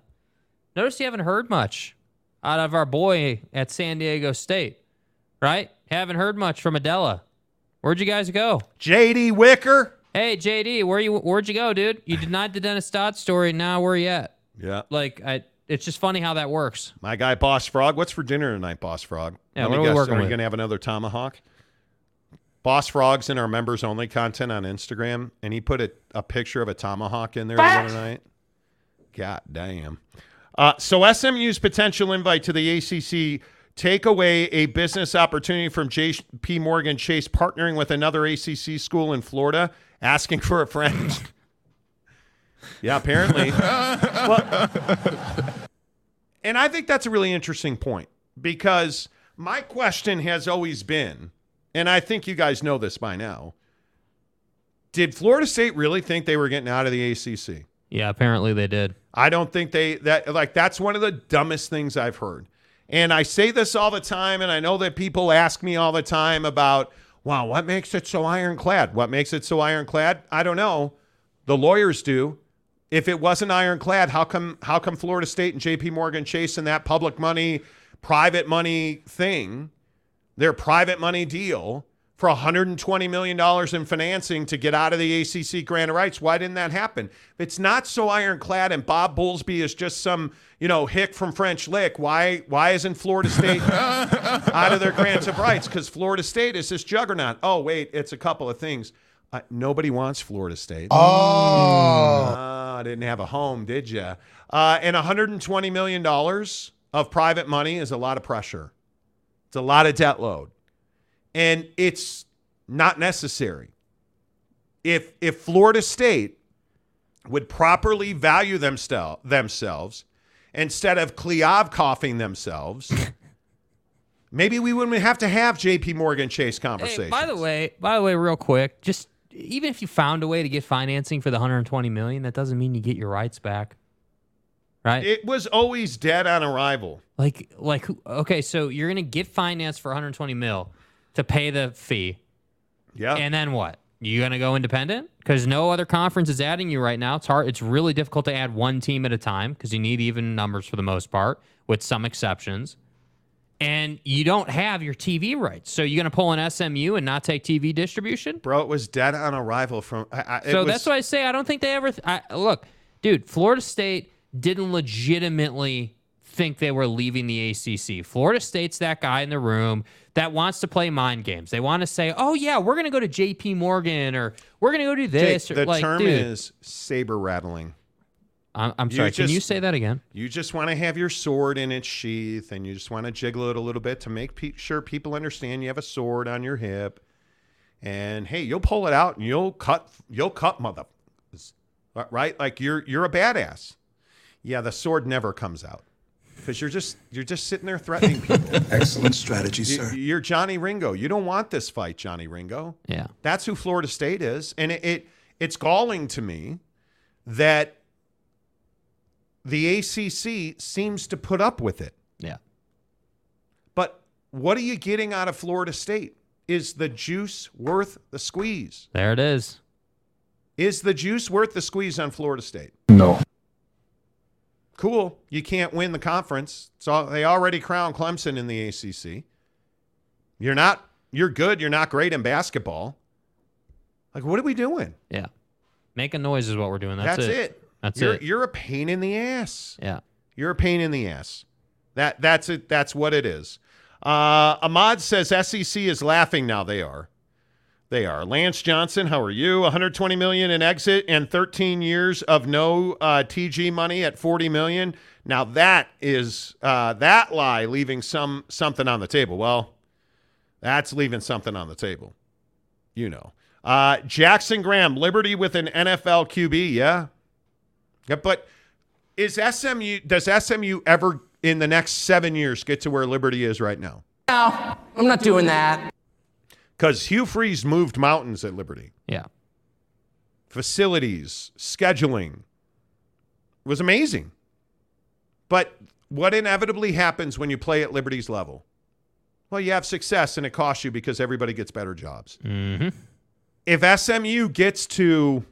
notice you haven't heard much out of our boy at San Diego State, right? Haven't heard much from Adela. Where'd you guys go? J D Wicker. Hey, J D, where you? Where'd you go, dude? You denied the Dennis Dodd story. Now where you at? Yeah. Like, I, it's just funny how that works. My guy, Boss Frog. What's for dinner tonight, Boss Frog? Yeah, what are we working with? Are we going to have another tomahawk? Boss Frog's in our members-only content on Instagram, and he put a, a picture of a tomahawk in there the other night. God damn. Uh, so S M U's potential invite to the A C C... Take away a business opportunity from J P Morgan Chase partnering with another A C C school in Florida, asking for a friend. Yeah, apparently. Well, and I think that's a really interesting point because my question has always been, and I think you guys know this by now, did Florida State really think they were getting out of the A C C? Yeah, apparently they did. I don't think they, that like that's one of the dumbest things I've heard. And I say this all the time, and I know that people ask me all the time about, wow, what makes it so ironclad? What makes it so ironclad? I don't know. The lawyers do. If it wasn't ironclad, how come how come Florida State and J P Morgan Chase and that public money, private money thing, their private money deal for one hundred twenty million dollars in financing to get out of the A C C grant of rights. Why didn't that happen? It's not so ironclad, and Bob Bowlesby is just some, you know, hick from French Lick. Why why isn't Florida State out of their grants of rights? Because Florida State is this juggernaut. Oh, wait, it's a couple of things. Uh, nobody wants Florida State. Oh. Uh, didn't have a home, did you? Uh, and one hundred twenty million dollars of private money is a lot of pressure. It's a lot of debt load. And it's not necessary. If if Florida State would properly value themstel- themselves instead of Kliavkoffing themselves, maybe we wouldn't have to have J P Morgan Chase conversations. Hey, by the way, by the way, real quick, just even if you found a way to get financing for the one hundred twenty million dollars, that doesn't mean you get your rights back. Right? It was always dead on arrival. Like like okay, so you're going to get financed for one hundred twenty mil. To pay the fee. Yeah. And then what? You going to go independent? Because no other conference is adding you right now. It's hard. It's really difficult to add one team at a time because you need even numbers for the most part, with some exceptions. And you don't have your T V rights. So you're going to pull an S M U and not take T V distribution? Bro, it was dead on arrival. from. I, I, so was... that's why I say I don't think they ever... Th- I, look, dude, Florida State didn't legitimately... think they were leaving the A C C. Florida State's that guy in the room that wants to play mind games. They want to say, oh, yeah, we're going to go to J P Morgan, or we're going to go do this. Jake, the or, like, term dude, is saber rattling. I'm, I'm sorry, you just, can you say that again? You just want to have your sword in its sheath, and you just want to jiggle it a little bit to make pe- sure people understand you have a sword on your hip. And, hey, you'll pull it out, and you'll cut, you'll cut mother, right? Like, you're you're a badass. Yeah, the sword never comes out. Because you're just you're just sitting there threatening people. Excellent strategy, sir. You're Johnny Ringo. You don't want this fight, Johnny Ringo. Yeah, that's who Florida State is, and it, it it's galling to me that the A C C seems to put up with it. Yeah. But what are you getting out of Florida State? Is the juice worth the squeeze? There it is. Is the juice worth the squeeze on Florida State? No. Cool, you can't win the conference. So they already crowned Clemson in the A C C. You're not, you're good. You're not great in basketball. Like, what are we doing? Yeah, making noise is what we're doing. That's, That's it. it. That's you're, it. You're a pain in the ass. Yeah, you're a pain in the ass. That that's it. That's what it is. Uh, Ahmad says S E C is laughing now. They are. They are. Lance Johnson, how are you? one hundred twenty million dollars in exit and thirteen years of no uh, T G money at forty million dollars. Now that is uh, that lie leaving some something on the table. Well, that's leaving something on the table. You know. Uh, Jackson Graham, Liberty with an N F L Q B, yeah. yeah but is S M U does S M U ever in the next seven years get to where Liberty is right now? No, I'm not doing that. Because Hugh Freeze moved mountains at Liberty. Yeah. Facilities, scheduling. It was amazing. But what inevitably happens when you play at Liberty's level? Well, you have success and it costs you because everybody gets better jobs. Mm-hmm. If S M U gets to,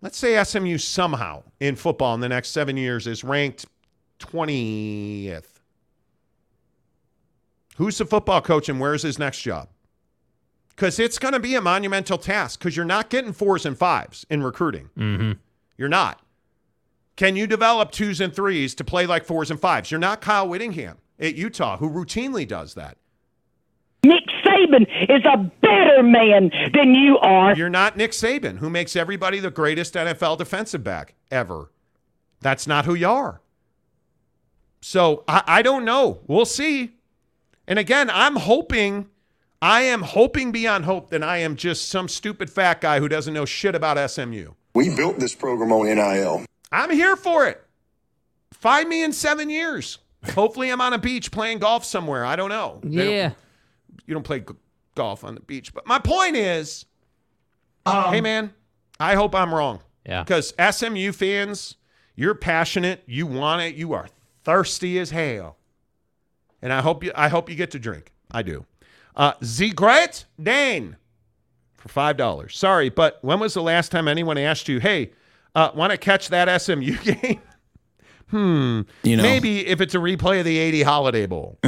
let's say S M U somehow in football in the next seven years is ranked twentieth. Who's the football coach and where's his next job? Because it's going to be a monumental task because you're not getting fours and fives in recruiting. Mm-hmm. You're not. Can you develop twos and threes to play like fours and fives? You're not Kyle Whittingham at Utah, who routinely does that. Nick Saban is a better man than you are. You're not Nick Saban, who makes everybody the greatest N F L defensive back ever. That's not who you are. So I, I don't know. We'll see. And again, I'm hoping, I am hoping beyond hope that I am just some stupid fat guy who doesn't know shit about S M U. We built this program on N I L. I'm here for it. Find me in seven years. Hopefully I'm on a beach playing golf somewhere. I don't know. Yeah. Don't, you don't play g- golf on the beach. But my point is, um, hey, man, I hope I'm wrong. Yeah. Because S M U fans, you're passionate. You want it. You are thirsty as hell. And I hope you I hope you get to drink. I do. Uh, the Great Dane for five dollars. Sorry, but when was the last time anyone asked you, hey, uh, want to catch that S M U game? hmm. You know. Maybe if it's a replay of the eighty Holiday Bowl.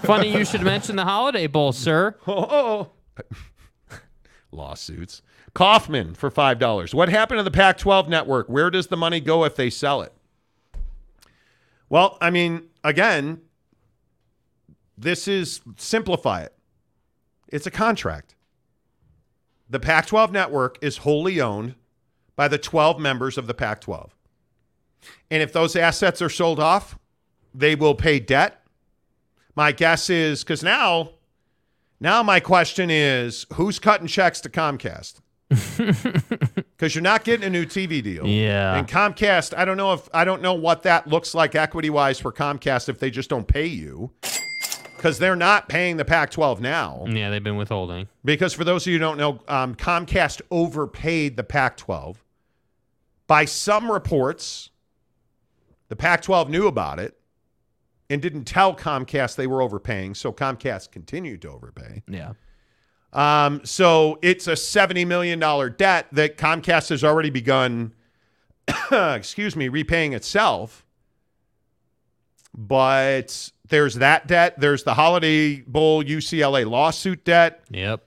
Funny you should mention the Holiday Bowl, sir. Oh, oh. Lawsuits. Kaufman for five dollars. What happened to the Pac twelve network? Where does the money go if they sell it? Well, I mean, again, this is simplify it. It's a contract. The Pac twelve network is wholly owned by the twelve members of the Pac twelve. And if those assets are sold off, they will pay debt. My guess is, because now, now my question is, who's cutting checks to Comcast? Because you're not getting a new T V deal. Yeah. And Comcast, I don't know if I don't know what that looks like equity-wise for Comcast if they just don't pay you. Because they're not paying the Pac twelve now. Yeah, they've been withholding. Because for those of you who don't know, um, Comcast overpaid the Pac twelve. By some reports, the Pac twelve knew about it and didn't tell Comcast they were overpaying, so Comcast continued to overpay. Yeah. Um, so it's a seventy million dollars debt that Comcast has already begun, excuse me, repaying itself. But there's that debt. There's the Holiday Bowl U C L A lawsuit debt. Yep.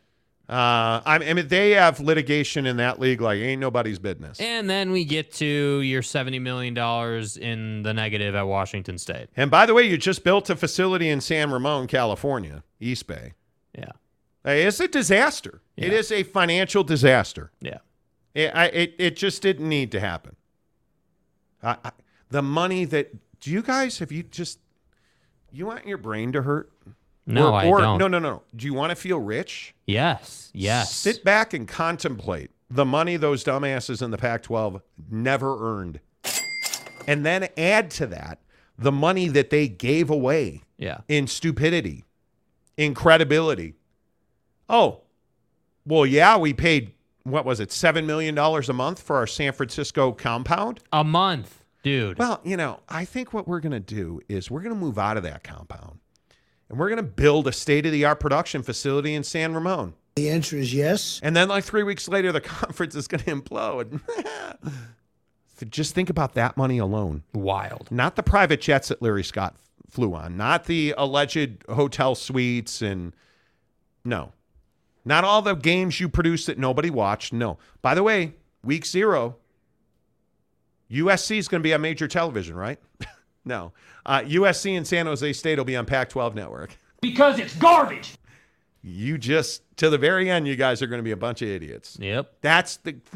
Uh, I mean, they have litigation in that league like ain't nobody's business. And then we get to your seventy million dollars in the negative at Washington State. And by the way, you just built a facility in San Ramon, California, East Bay. Yeah. It's a disaster. Yeah. It is a financial disaster. Yeah. It, I, it, it just didn't need to happen. I, I, the money that... Do you guys, have you just... You want your brain to hurt? No, or, or, I don't. No, no, no. Do you want to feel rich? Yes, yes. Sit back and contemplate the money those dumbasses in the Pac twelve never earned. And then add to that the money that they gave away yeah. in stupidity, in credibility. Oh, well, yeah, we paid, what was it, seven million dollars a month for our San Francisco compound? A month, dude. Well, you know, I think what we're going to do is we're going to move out of that compound. And we're going to build a state-of-the-art production facility in San Ramon. The answer is yes. And then like three weeks later, the conference is going to implode. Just think about that money alone. Wild. Not the private jets that Larry Scott flew on. Not the alleged hotel suites and no. Not all the games you produced that nobody watched. No. By the way, week zero, U S C is going to be on major television, right? No. Uh, U S C and San Jose State will be on Pac twelve Network. Because it's garbage. You just, to the very end, you guys are going to be a bunch of idiots. Yep. That's the thing.